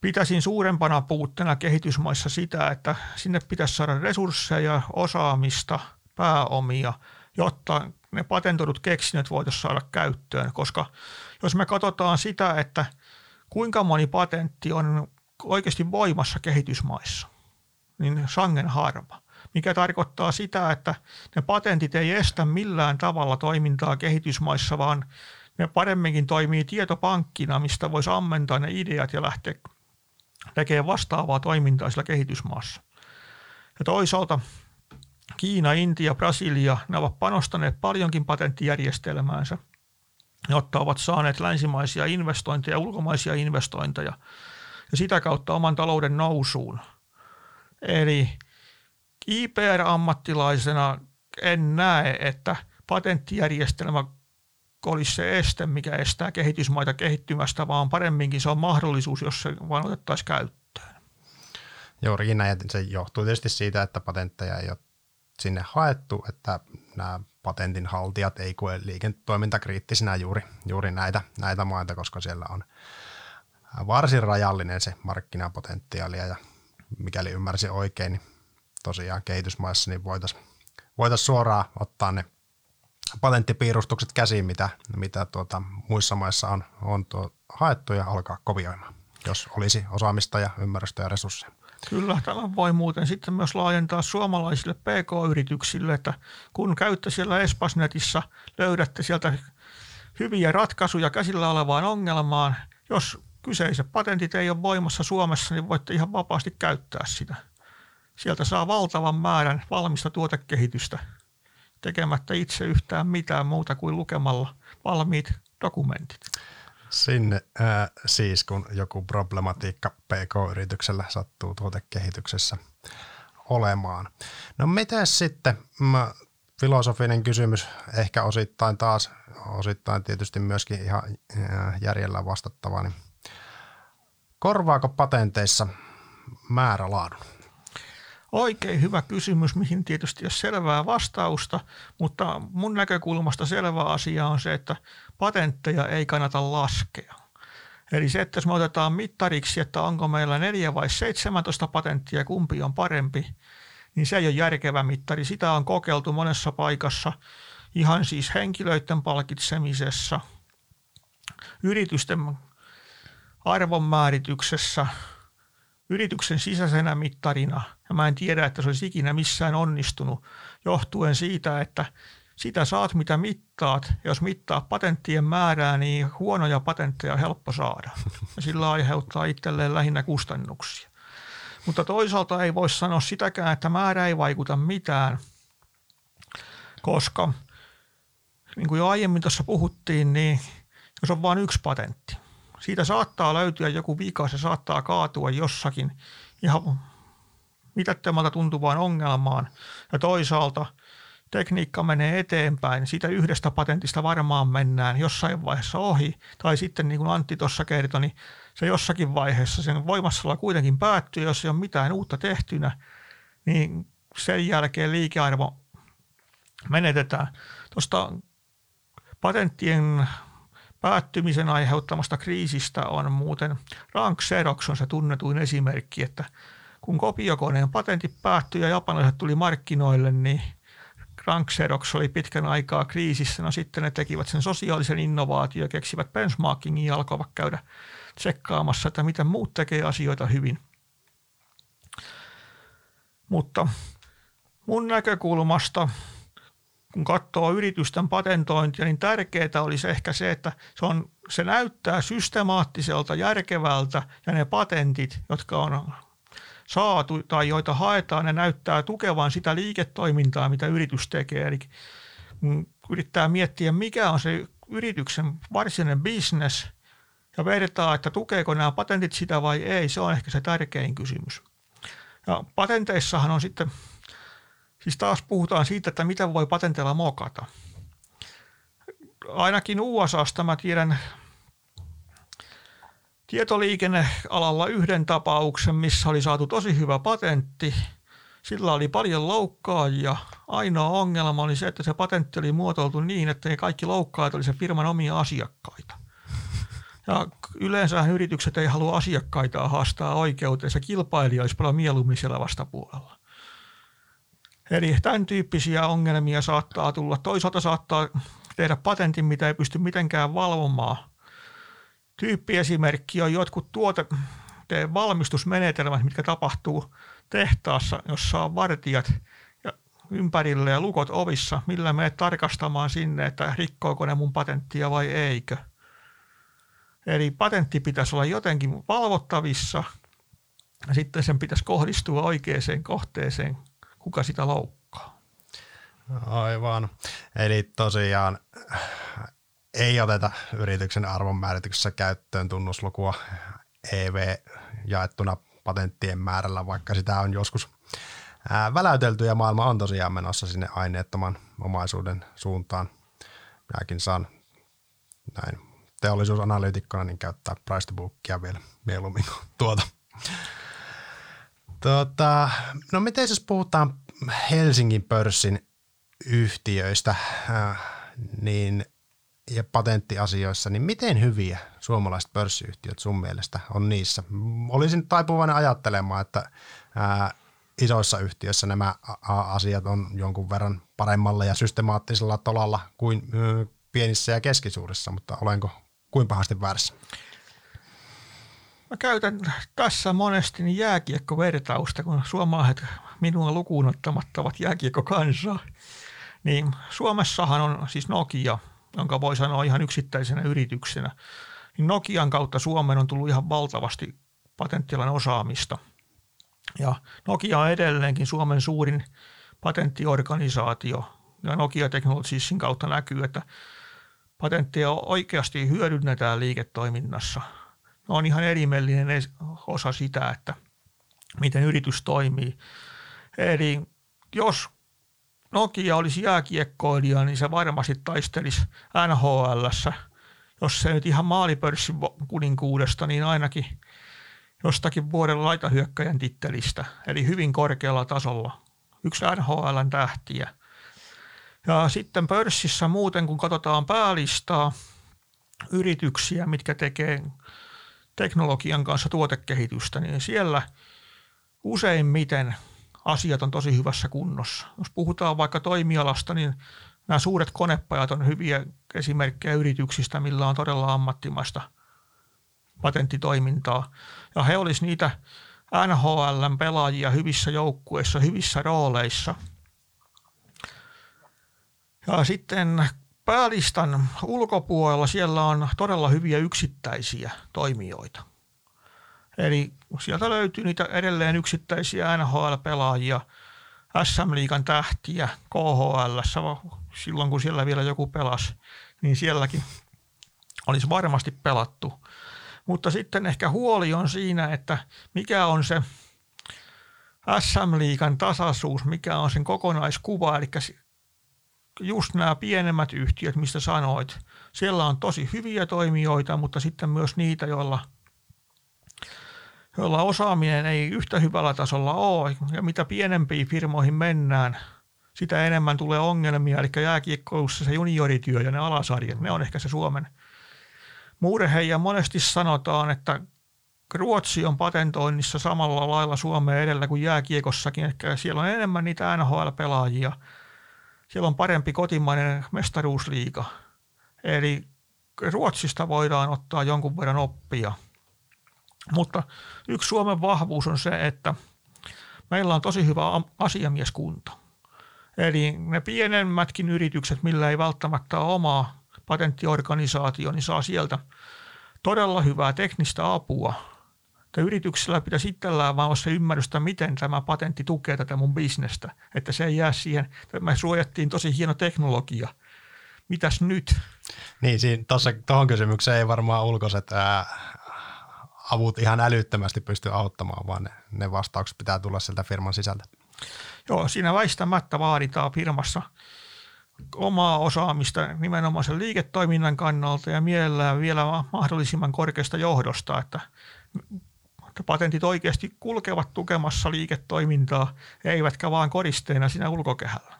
pitäisin suurempana puutteena kehitysmaissa sitä, että sinne pitäisi saada resursseja, osaamista, pääomia, jotta ne patentoidut keksinnöt voitaisiin saada käyttöön, koska jos me katsotaan sitä, että kuinka moni patentti on oikeasti voimassa kehitysmaissa, niin sangen harva, mikä tarkoittaa sitä, että ne patentit ei estä millään tavalla toimintaa kehitysmaissa, vaan ne paremminkin toimii tietopankkina, mistä voisi ammentaa ne ideat ja lähteä tekemään vastaavaa toimintaa siellä kehitysmaassa. Ja toisaalta Kiina, Intia, Brasilia, ne ovat panostaneet paljonkin patenttijärjestelmäänsä, jotta ovat saaneet länsimaisia investointeja, ulkomaisia investointeja ja sitä kautta oman talouden nousuun. Eli IPR-ammattilaisena en näe, että patenttijärjestelmä olisi se este, mikä estää kehitysmaita kehittymästä, vaan paremminkin se on mahdollisuus, jos se vain otettaisiin käyttöön. Juurikin näin, se johtuu tietysti siitä, että patentteja ei ole sinne haettu, että nämä patentinhaltijat ei koe liiketoimintakriittisinä juuri näitä maita, koska siellä on varsin rajallinen se markkinapotentiaali ja mikäli ymmärsin oikein, niin tosiaan kehitysmaissa niin voitaisiin suoraan ottaa ne patenttipiirustukset käsiin, mitä muissa maissa on haettu ja alkaa kopioimaan, jos olisi osaamista ja ymmärrystä ja resursseja. Kyllä, tämä voi muuten sitten myös laajentaa suomalaisille PK-yrityksille, että kun käytte siellä Espasnetissä, löydätte sieltä hyviä ratkaisuja käsillä olevaan ongelmaan. Jos kyseiset patentit ei ole voimassa Suomessa, niin voitte ihan vapaasti käyttää sitä. Sieltä saa valtavan määrän valmista tuotekehitystä tekemättä itse yhtään mitään muuta kuin lukemalla valmiit dokumentit. Sinne siis, kun joku problematiikka PK-yrityksellä sattuu tuotekehityksessä olemaan. No mitäs sitten, filosofinen kysymys ehkä osittain taas, osittain tietysti myöskin ihan järjellä vastattava, niin korvaako patenteissa määrälaadun? Oikein hyvä kysymys, mihin tietysti ei ole selvää vastausta, mutta mun näkökulmasta selvä asia on se, että patentteja ei kannata laskea. Eli se, että jos me otetaan mittariksi, että onko meillä 4 vai 17 patenttia, kumpi on parempi, niin se ei ole järkevä mittari. Sitä on kokeiltu monessa paikassa, ihan siis henkilöiden palkitsemisessa, yritysten arvonmäärityksessä, yrityksen sisäisenä mittarina, ja mä en tiedä, että se olisi ikinä missään onnistunut, johtuen siitä, että sitä saat, mitä mittaat, ja jos mittaa patenttien määrää, niin huonoja patentteja on helppo saada, ja sillä aiheuttaa itselleen lähinnä kustannuksia. Mutta toisaalta ei voi sanoa sitäkään, että määrä ei vaikuta mitään, koska niin kuin jo aiemmin tuossa puhuttiin, niin jos on vain yksi patentti, siitä saattaa löytyä joku vika, se saattaa kaatua jossakin ihan mitättömältä tuntuvaan ongelmaan. Ja toisaalta tekniikka menee eteenpäin, siitä yhdestä patentista varmaan mennään jossain vaiheessa ohi. Tai sitten niin kuin Antti tuossa kertoi, niin se jossakin vaiheessa sen voimassaolo kuitenkin päättyy, jos ei ole mitään uutta tehtynä, niin sen jälkeen liikearvo menetetään. Tuosta patenttien päättymisen aiheuttamasta kriisistä on muuten Rank Xerox on se tunnetuin esimerkki, että kun kopiokoneen patentit päättyi ja japanilaiset tuli markkinoille, niin Rank Xerox oli pitkän aikaa kriisissä. No sitten ne tekivät sen sosiaalisen innovaation, keksivät benchmarkingin ja alkoivat käydä tsekkaamassa, että miten muut tekee asioita hyvin. Mutta mun näkökulmasta, kun katsoo yritysten patentointia, niin tärkeää olisi ehkä se, että se näyttää systemaattiselta, järkevältä ja ne patentit, jotka on saatu tai joita haetaan, ne näyttää tukevan sitä liiketoimintaa, mitä yritys tekee. Eli yrittää miettiä, mikä on se yrityksen varsinainen business ja vertaa, että tukeeko nämä patentit sitä vai ei, se on ehkä se tärkein kysymys. Ja patenteissahan on sitten siis taas puhutaan siitä, että mitä voi patenteilla mokata. Ainakin USAsta mä tiedän tietoliikennealalla yhden tapauksen, missä oli saatu tosi hyvä patentti. Sillä oli paljon loukkaajia. Ainoa ongelma oli se, että se patentti oli muotoiltu niin, että kaikki loukkaajat oli se firman omia asiakkaita. Ja yleensä yritykset ei halua asiakkaitaan haastaa oikeuteen. Se kilpailija olisi paljon mieluummin siellä vastapuolella. Eli tämän tyyppisiä ongelmia saattaa tulla. Toisaalta saattaa tehdä patentin, mitä ei pysty mitenkään valvomaan. Tyyppiesimerkki on jotkut tuotteen valmistusmenetelmät, mitkä tapahtuu tehtaassa, jossa on vartijat ja ympärillä ja lukot ovissa, millä menet tarkastamaan sinne, että rikkoako ne mun patenttia vai eikö. Eli patentti pitäisi olla jotenkin valvottavissa ja sitten sen pitäisi kohdistua oikeaan kohteeseen, kuka sitä loukkaa. Aivan. Eli tosiaan ei oteta yrityksen arvonmäärityksessä käyttöön tunnuslukua EV jaettuna patenttien määrällä, vaikka sitä on joskus väläytelty ja maailma on tosiaan menossa sinne aineettoman omaisuuden suuntaan. Minäkin saan näin teollisuusanalyytikkona niin käyttää price to bookia vielä mieluummin kuin tuota. No miten jos puhutaan Helsingin pörssin yhtiöistä niin, ja patenttiasioissa, niin miten hyviä suomalaiset pörssiyhtiöt sun mielestä on niissä? Olisin taipuvainen ajattelemaan, että isoissa yhtiöissä nämä asiat on jonkun verran paremmalla ja systemaattisella tolalla kuin pienissä ja keskisuurissa, mutta olenko kuin pahasti väärässä? Mä käytän tässä monesti jääkiekkovertausta, kun suomalaiset minua lukuun ottamatta ovat jääkiekkokansaa. Niin Suomessahan on siis Nokia, jonka voi sanoa ihan yksittäisenä yrityksenä. Niin Nokian kautta Suomeen on tullut ihan valtavasti patenttialan osaamista. Ja Nokia on edelleenkin Suomen suurin patenttiorganisaatio Nokia Technologiesin kautta näkyy, että patentteja oikeasti hyödynnetään liiketoiminnassa. Ne on ihan erimellinen osa sitä, että miten yritys toimii. Eli jos Nokia olisi jääkiekkoilija, niin se varmasti taistelisi NHL:ssä. Jos se nyt ihan maalipörssin kuninkuudesta, niin ainakin jostakin vuoden laitahyökkäjän tittelistä. Eli hyvin korkealla tasolla. Yksi NHL:n tähtiä. Ja sitten pörssissä muuten, kun katsotaan päälistaa yrityksiä, mitkä tekee teknologian kanssa tuotekehitystä, niin siellä useimmiten asiat on tosi hyvässä kunnossa. Jos puhutaan vaikka toimialasta, niin nämä suuret konepajat on hyviä esimerkkejä yrityksistä, millä on todella ammattimaista patenttitoimintaa. Ja he olisivat niitä NHL:n pelaajia hyvissä joukkueissa, hyvissä rooleissa. Ja sitten päälistan ulkopuolella siellä on todella hyviä yksittäisiä toimijoita. Eli sieltä löytyy niitä edelleen yksittäisiä NHL-pelaajia, SM-liigan tähtiä, KHL:ssä, silloin kun siellä vielä joku pelasi, niin sielläkin olisi varmasti pelattu. Mutta sitten ehkä huoli on siinä, että mikä on se SM-liigan tasaisuus, mikä on sen kokonaiskuva, eli just nämä pienemmät yhtiöt, mistä sanoit, siellä on tosi hyviä toimijoita, mutta sitten myös niitä, joilla osaaminen ei yhtä hyvällä tasolla ole, ja mitä pienempiin firmoihin mennään, sitä enemmän tulee ongelmia, eli jääkiekkoilussa se juniorityö ja ne alasarjat, ne on ehkä se Suomen murhe, ja monesti sanotaan, että Ruotsi on patentoinnissa samalla lailla Suomea edellä kuin jääkiekossakin, eli siellä on enemmän niitä NHL-pelaajia, siellä on parempi kotimainen mestaruusliiga, eli Ruotsista voidaan ottaa jonkun verran oppia. Mutta yksi Suomen vahvuus on se, että meillä on tosi hyvä asiamieskunta. Eli ne pienemmätkin yritykset, millä ei välttämättä ole omaa patenttiorganisaatio, niin saa sieltä todella hyvää teknistä apua. Että yrityksellä pitäisi itsellään vaan olla se ymmärrystä, miten tämä patentti tukee tätä mun bisnestä. Että se ei jää siihen, että me suojattiin tosi hieno teknologia. Mitäs nyt? Niin, tuohon kysymykseen ei varmaan ulkoiset avut ihan älyttömästi pysty auttamaan, vaan ne vastaukset pitää tulla sieltä firman sisältä. Joo, siinä väistämättä vaaditaan firmassa omaa osaamista nimenomaan sen liiketoiminnan kannalta ja mielellään vielä mahdollisimman korkeasta johdosta, että patentit oikeasti kulkevat tukemassa liiketoimintaa, eivätkä vaan koristeena siinä ulkokehällä.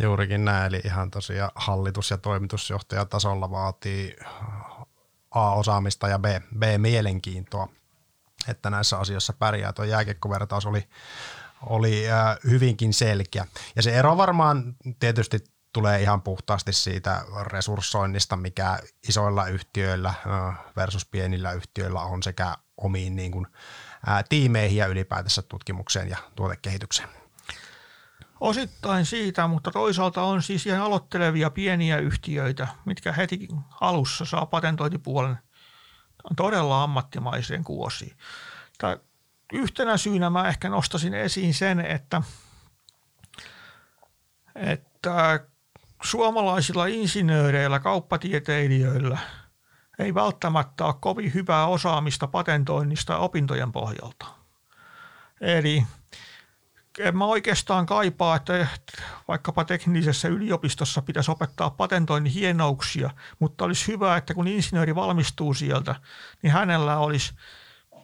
Juurikin näin, eli ihan tosiaan hallitus- ja toimitusjohtajatasolla vaatii A-osaamista ja B-mielenkiintoa, että näissä asioissa pärjää. Tuo jääkiekkovertaus oli hyvinkin selkeä. Ja se ero varmaan tietysti tulee ihan puhtaasti siitä resurssoinnista, mikä isoilla yhtiöillä versus pienillä yhtiöillä on sekä omiin niin kuin, tiimeihin ja ylipäätänsä tutkimukseen ja tuotekehitykseen. Osittain siitä, mutta toisaalta on siis ihan aloittelevia pieniä yhtiöitä, mitkä heti alussa saa patentointipuolen todella ammattimaiseen kuosiin. Tää yhtenä syynä mä ehkä nostaisin esiin sen, että suomalaisilla insinööreillä, kauppatieteilijöillä ei välttämättä ole kovin hyvää osaamista patentoinnista opintojen pohjalta. Eli en mä oikeastaan kaipaa, että vaikkapa teknisessä yliopistossa pitäisi opettaa patentoinnin hienouksia, mutta olisi hyvä, että kun insinööri valmistuu sieltä, niin hänellä olisi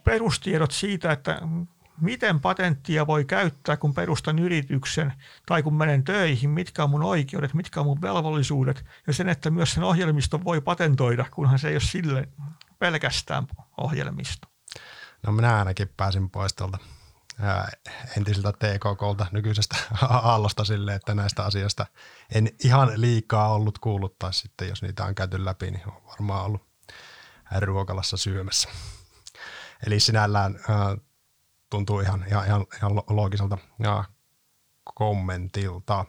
perustiedot siitä, että miten patenttia voi käyttää, kun perustan yrityksen tai kun menen töihin, mitkä on mun oikeudet, mitkä on mun velvollisuudet ja sen, että myös sen ohjelmiston voi patentoida, kunhan se ei ole sille pelkästään ohjelmisto. No minä ainakin pääsin pois tuolta entisiltä TKK:lta nykyisestä Aallosta sille, että näistä asioista en ihan liikaa ollut kuullut, tai sitten jos niitä on käyty läpi, niin on varmaan ollut ruokalassa syömässä. Eli sinällään tuntuu ihan loogiselta kommentilta.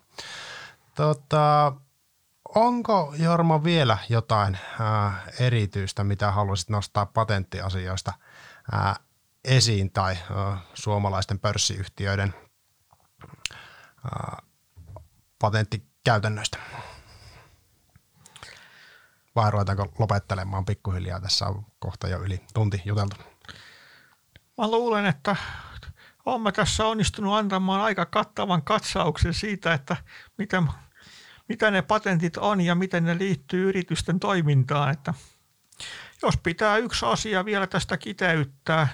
Onko Jorma vielä jotain erityistä, mitä haluaisit nostaa patenttiasioista esiin tai suomalaisten pörssiyhtiöiden patenttikäytännöistä. Vai ruvetaanko lopettelemaan pikkuhiljaa? Tässä on kohta jo yli tunti juteltu. Mä luulen, että olemme tässä onnistunut antamaan aika kattavan katsauksen siitä, että mitä ne patentit on ja miten ne liittyy yritysten toimintaan. Että jos pitää yksi asia vielä tästä kiteyttää,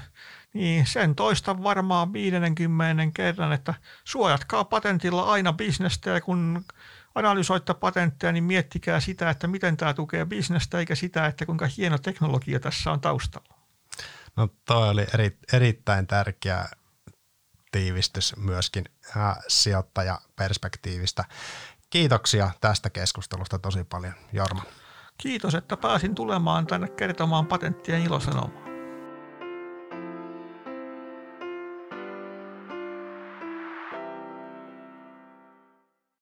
niin sen toista varmaan 50 kerran, että suojatkaa patentilla aina bisnestä ja kun analysoitte patentteja, niin miettikää sitä, että miten tämä tukee bisnestä eikä sitä, että kuinka hieno teknologia tässä on taustalla. No toi oli erittäin tärkeä tiivistys myöskin sijoittajaperspektiivistä. Kiitoksia tästä keskustelusta tosi paljon, Jorma. Kiitos, että pääsin tulemaan tänne kertomaan patenttien ilosanomaa.